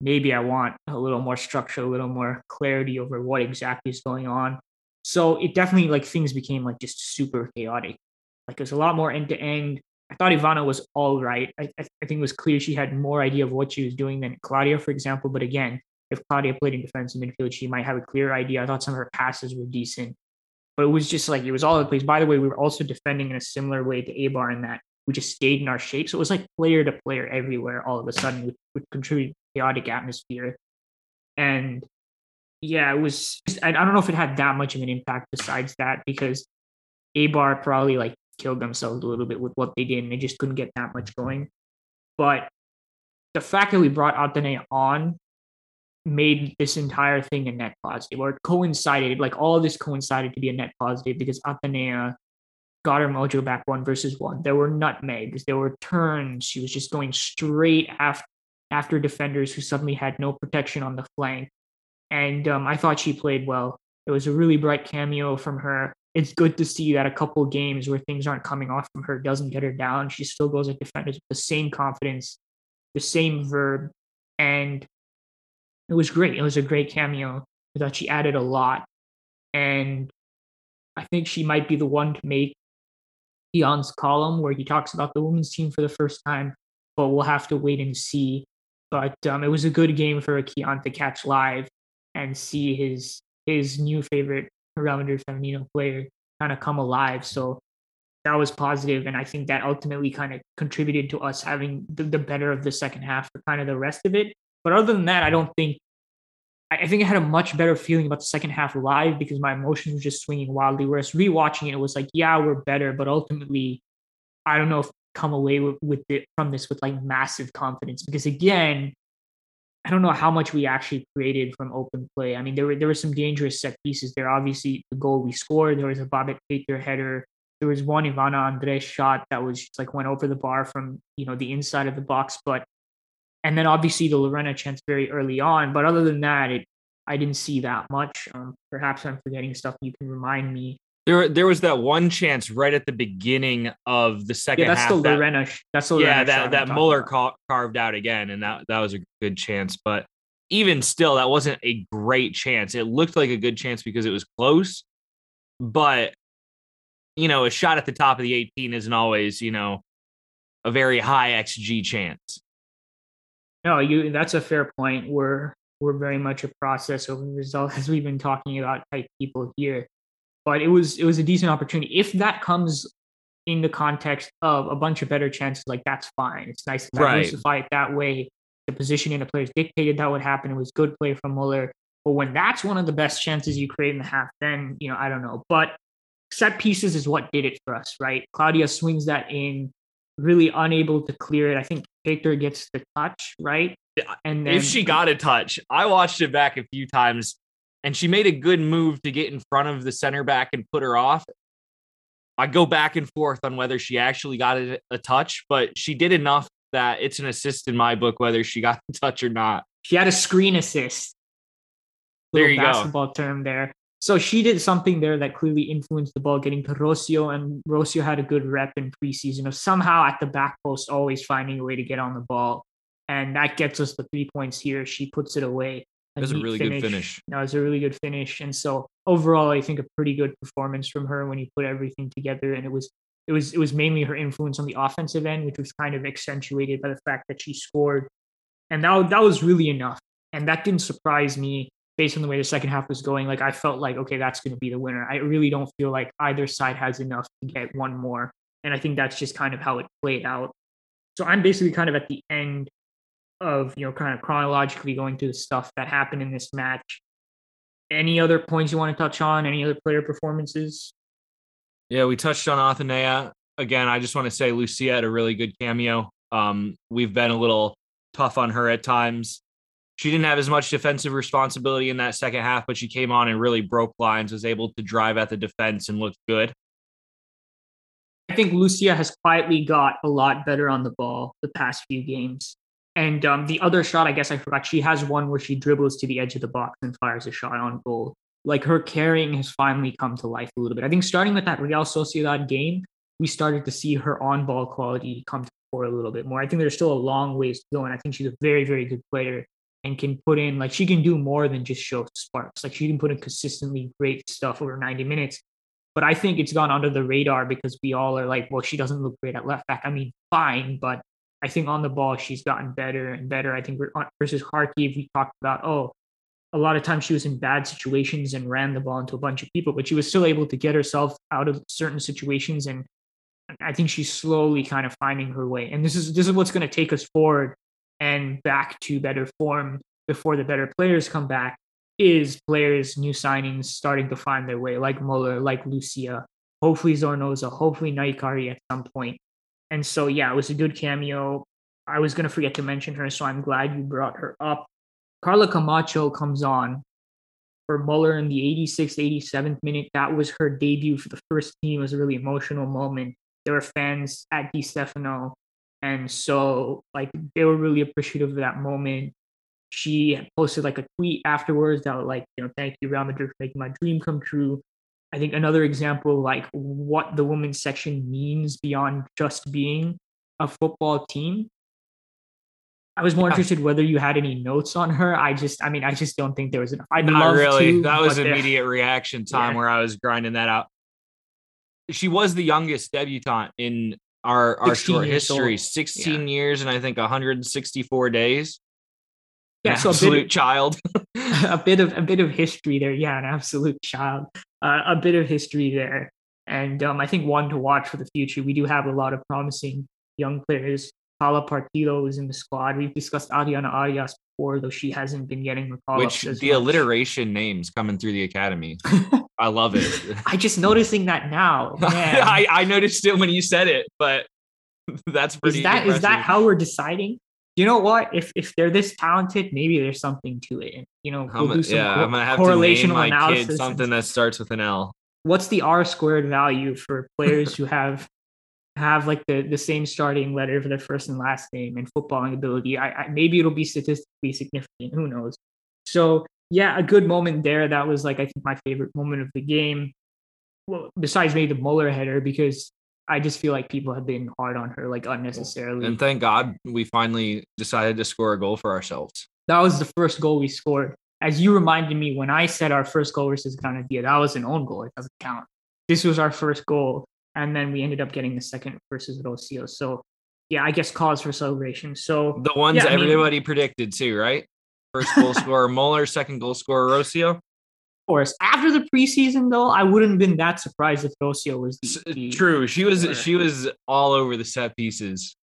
maybe I want a little more structure, a little more clarity over what exactly is going on. So it definitely, like, things became like just super chaotic. Like it was a lot more end to end. I thought Ivana was all right. I, I think it was clear she had more idea of what she was doing than Claudia, for example. But again, if Claudia played in defense and midfield, she might have a clear idea. I thought some of her passes were decent, but it was just like, it was all over the place. By the way, we were also defending in a similar way to Eibar in that we just stayed in our shape. So it was like player to player everywhere all of a sudden, which would contribute to chaotic atmosphere. And yeah, it was, just, I don't know if it had that much of an impact besides that, because Eibar probably like killed themselves a little bit with what they did, and they just couldn't get that much going. But the fact that we brought Atene on made this entire thing a net positive, or it coincided, like all of this coincided to be a net positive, because Athenea got her mojo back one versus one. There were nutmegs, there were turns. She was just going straight after, after defenders who suddenly had no protection on the flank. And um, I thought she played well. It was a really bright cameo from her. It's good to see that a couple games where things aren't coming off from her doesn't get her down. She still goes at defenders with the same confidence, the same verb, and it was great. It was a great cameo. I thought she added a lot, and I think she might be the one to make Kiyan's column where he talks about the women's team for the first time, but we'll have to wait and see. But um, it was a good game for Kiyan to catch live and see his his new favorite Real Madrid Femenino player kind of come alive. So that was positive, and I think that ultimately kind of contributed to us having the, the better of the second half for kind of the rest of it. But other than that, I don't think, I think I had a much better feeling about the second half live, because my emotions were just swinging wildly. Whereas rewatching it, it was like, yeah, we're better. But ultimately, I don't know if I come away with, with it from this with like massive confidence, because again, I don't know how much we actually created from open play. I mean, there were, there were some dangerous set pieces there. Obviously, the goal we scored, there was a Babette Pater header. There was one Ivana Andres shot that was just like went over the bar from, you know, the inside of the box. But And then obviously the Lorena chance very early on. But other than that, it, I didn't see that much. Um, perhaps I'm forgetting stuff. You can remind me. There there was that one chance right at the beginning of the second half. Yeah, that's half, the that, Lorena. That's the Lorena. Yeah, that, that Muller ca- carved out again. And that, that was a good chance. But even still, that wasn't a great chance. It looked like a good chance because it was close. But, you know, a shot at the top of the eighteen isn't always, you know, a very high X G chance. No, you. That's a fair point. We're we're very much a process over result, as we've been talking about type people here. But it was it was a decent opportunity. If that comes in the context of a bunch of better chances, like that's fine. It's nice to diversify it that way. The positioning of the players dictated that would happen. It was good play from Muller. But when that's one of the best chances you create in the half, then you know I don't know. But set pieces is what did it for us, right? Claudia swings that in, really unable to clear it. I think Victor gets the touch, right? And then, if she got a touch, I watched it back a few times, and she made a good move to get in front of the center back and put her off. I go back and forth on whether she actually got a, a touch, but she did enough that it's an assist in my book, whether she got the touch or not. She had a screen assist. There you basketball go. Basketball term there. So she did something there that clearly influenced the ball getting to Rocio, and Rocio had a good rep in preseason of somehow at the back post always finding a way to get on the ball. And that gets us the three points here. She puts it away. That was a really finish. good finish. No, it was a really good finish. And so overall, I think a pretty good performance from her when you put everything together. And it was it was it was mainly her influence on the offensive end, which was kind of accentuated by the fact that she scored. And that, that was really enough. And that didn't surprise me based on the way the second half was going. Like I felt like, okay, that's going to be the winner. I really don't feel like either side has enough to get one more. And I think that's just kind of how it played out. So I'm basically kind of at the end of, you know, kind of chronologically going through the stuff that happened in this match. Any other points you want to touch on? Any other player performances? Yeah, we touched on Athenea. Again, I just want to say Lucia had a really good cameo. Um, we've been a little tough on her at times. She didn't have as much defensive responsibility in that second half, but she came on and really broke lines, was able to drive at the defense and looked good. I think Lucia has quietly got a lot better on the ball the past few games. And um, the other shot, I guess I forgot, she has one where she dribbles to the edge of the box and fires a shot on goal. Like her carrying has finally come to life a little bit. I think starting with that Real Sociedad game, we started to see her on-ball quality come to the fore a little bit more. I think there's still a long ways to go, and I think she's a very, very good player and can put in, like she can do more than just show sparks. Like she can put in consistently great stuff over ninety minutes. But I think it's gone under the radar because we all are like, well, she doesn't look great at left back. I mean, fine, but I think on the ball, she's gotten better and better. I think versus Kharkiv, we talked about, oh, a lot of times she was in bad situations and ran the ball into a bunch of people, but she was still able to get herself out of certain situations. And I think she's slowly kind of finding her way. And this is this is what's going to take us forward and back to better form before the better players come back, is players, new signings starting to find their way, like Muller, like Lucia, hopefully Zornoza, hopefully Naikari at some point. And so, yeah, it was a good cameo. I was going to forget to mention her, so I'm glad you brought her up. Carla Camacho comes on for Muller in the eighty-sixth, eighty-seventh minute. That was her debut for the first team. It was a really emotional moment. There were fans at Di Stefano, and so, like, they were really appreciative of that moment. She posted, like, a tweet afterwards that was like, you know, thank you, Real Madrid, for making my dream come true. I think another example, like what the women's section means beyond just being a football team. I was more yeah. interested whether you had any notes on her. I just, I mean, I just don't think there was enough. I'd Not really. To, that was immediate there. reaction time yeah. where I was grinding that out. She was the youngest debutante in our, our short history, old. sixteen yeah. years and I think one hundred sixty-four days. Yeah, an so absolute a bit of, child. a bit of a bit of history there. Yeah, an absolute child. Uh, a bit of history there, and um, I think one to watch for the future. We do have a lot of promising young players. Paula Partido is in the squad. We've discussed Ariana Arias before, though she hasn't been getting the call. Which the much. alliteration names coming through the academy. I love it. I just noticing that now. I, I noticed it when you said it, but that's pretty. Is that impressive. Is that how we're deciding? You know what? If if they're this talented, maybe there's something to it. You know, we'll do some yeah, co- I'm gonna have to name my kid something that starts with an L. What's the R squared value for players who have have like the, the same starting letter for their first and last name and footballing ability? I, I maybe it'll be statistically significant. Who knows? So yeah, a good moment there. That was like I think my favorite moment of the game. Well, besides maybe the Muller header, because I just feel like people have been hard on her, like unnecessarily. And thank God we finally decided to score a goal for ourselves. That was the first goal we scored. As you reminded me, when I said our first goal versus Ghana, that was an own goal. It doesn't count. This was our first goal. And then we ended up getting the second versus Rocio. So, yeah, I guess cause for celebration. So the ones yeah, everybody I mean, predicted too, right? First goal scorer Muller, second goal scorer Rocio. Course. After the preseason, though, I wouldn't have been that surprised if Rocio was the, the true. She was player. She was all over the set pieces,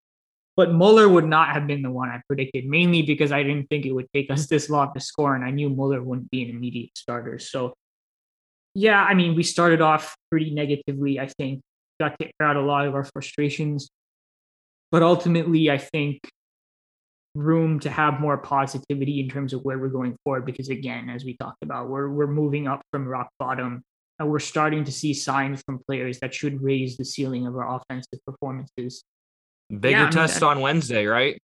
but Muller would not have been the one I predicted, mainly because I didn't think it would take us this long to score, and I knew Muller wouldn't be an immediate starter. So, yeah, I mean, we started off pretty negatively. I think got to air out a lot of our frustrations, but ultimately, I think room to have more positivity in terms of where we're going forward, because again, as we talked about, we're we're moving up from rock bottom, and we're starting to see signs from players that should raise the ceiling of our offensive performances. Bigger yeah, test I mean, on Wednesday, right?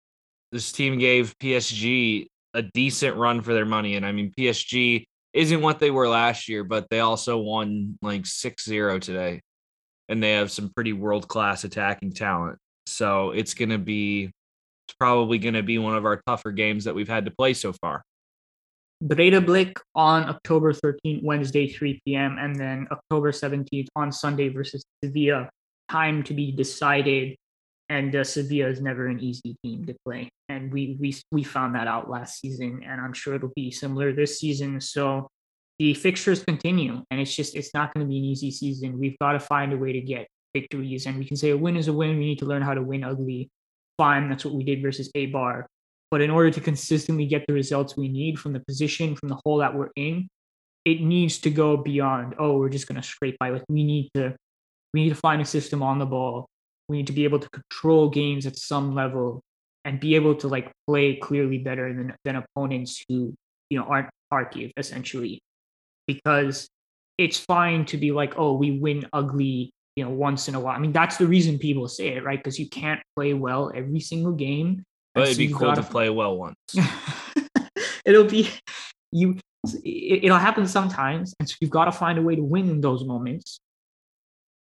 This team gave P S G a decent run for their money. And I mean, P S G isn't what they were last year, but they also won like six zero today. And they have some pretty world-class attacking talent. So it's going to be, it's probably going to be one of our tougher games that we've had to play so far. Breda Blick on October thirteenth, Wednesday, three p.m. And then October seventeenth on Sunday versus Sevilla. Time to be decided. And uh, Sevilla is never an easy team to play. And we, we we found that out last season, and I'm sure it'll be similar this season. So the fixtures continue, and it's just, it's not going to be an easy season. We've got to find a way to get victories, and we can say a win is a win. We need to learn how to win ugly. Fine, that's what we did versus Eibar. But in order to consistently get the results we need from the position, from the hole that we're in, it needs to go beyond, oh, we're just going to scrape by. Like, we need to, we need to find a system on the ball. We need to be able to control games at some level and be able to like play clearly better than, than opponents who, you know, aren't Kharkiv essentially, because it's fine to be like, oh, we win ugly, you know, once in a while. I mean, that's the reason people say it, right? Because you can't play well every single game. But it'd so be cool gotta... to play well once. It'll be, you, it, it'll happen sometimes. And so you've got to find a way to win in those moments.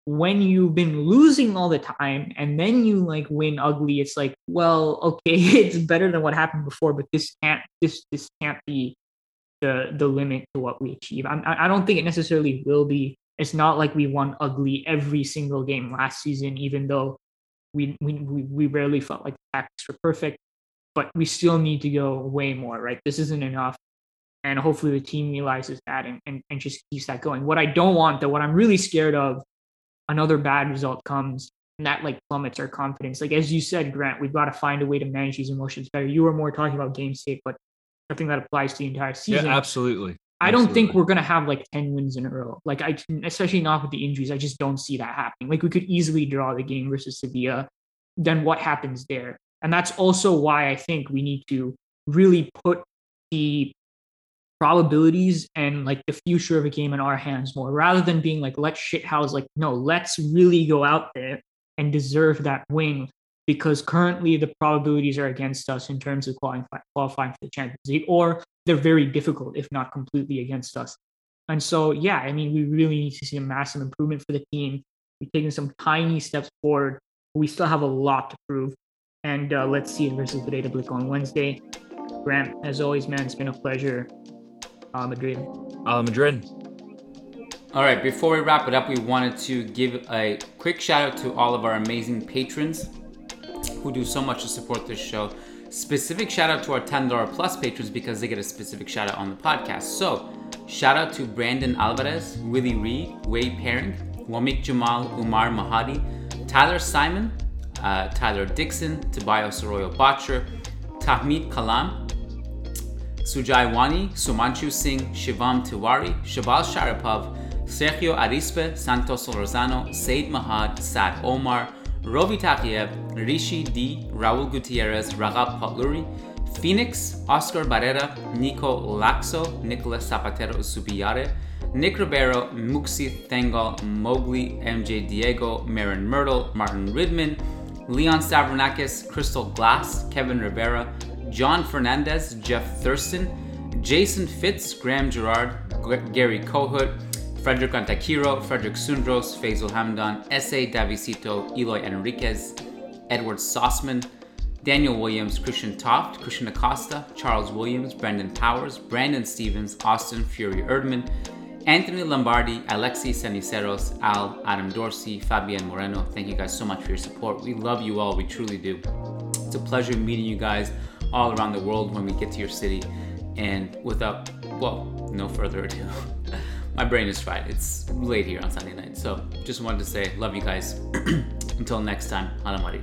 When you've been losing all the time and then you like win ugly, it's like, well, okay, it's better than what happened before, but this can't, this, this can't be the, the limit to what we achieve. I'm, I don't think it necessarily will be. It's not like we won ugly every single game last season, even though we, we, we rarely felt like the tactics were perfect, but we still need to go way more, right? This isn't enough. And hopefully the team realizes that and, and, and just keeps that going. What I don't want, though, what I'm really scared of, another bad result comes and that like plummets our confidence. Like, as you said, Grant, we've got to find a way to manage these emotions better. You were more talking about game state, but I think that applies to the entire season. Yeah, absolutely. I absolutely. don't think we're going to have like ten wins in a row. Like, I, especially not with the injuries. I just don't see that happening. Like, we could easily draw the game versus Sevilla. Then what happens there? And that's also why I think we need to really put the probabilities and like the future of a game in our hands more, rather than being like, let's shithouse. Like, no, let's really go out there and deserve that win, because currently the probabilities are against us in terms of qualify- qualifying for the Champions League, or they're very difficult, if not completely against us. And so, yeah, I mean, we really need to see a massive improvement for the team. We've taken some tiny steps forward, but we still have a lot to prove. And uh, let's see it versus Breda Blick on Wednesday. Grant, as always, man, it's been a pleasure. Uh, Madrid. Uh, Madrid. All right, before we wrap it up, we wanted to give a quick shout out to all of our amazing patrons who do so much to support this show. Specific shout out to our ten dollars plus patrons, because they get a specific shout out on the podcast. So shout out to Brandon Alvarez, Willie Reed, Wade Parent, Wamik Jamal, Umar Mahadi, Tyler Simon, uh, Tyler Dixon, Tobias Arroyo Botcher, Tahmid Kalam, Sujai Wani, Sumanchu Singh, Shivam Tiwari, Shabal Sharapov, Sergio Arispe, Santos Solorzano, Said Mahad, Sad Omar, Rovi Takiev, Rishi D, Raul Gutierrez, Raghab Patluri, Phoenix, Oscar Barrera, Nico Laxo, Nicolas Zapatero Subiyare, Nick Ribeiro, Muxi Thengal, Mowgli, M J Diego, Marin Myrtle, Martin Ridman, Leon Savronakis, Crystal Glass, Kevin Rivera, John Fernandez, Jeff Thurston, Jason Fitz, Graham Gerard, G- Gary Kohut, Frederick Antakiro, Frederick Sundros, Faisal Hamdan, S A. Davisito, Eloy Enriquez, Edward Sossman, Daniel Williams, Christian Toft, Christian Acosta, Charles Williams, Brandon Powers, Brandon Stevens, Austin Fury Erdman, Anthony Lombardi, Alexi Ceniceros, Al, Adam Dorsey, Fabian Moreno. Thank you guys so much for your support. We love you all. We truly do. It's a pleasure meeting you guys all around the world when we get to your city. And without, well, no further ado, my brain is fried. It's late here on Sunday night. So just wanted to say, love you guys. Until next time, Alamari.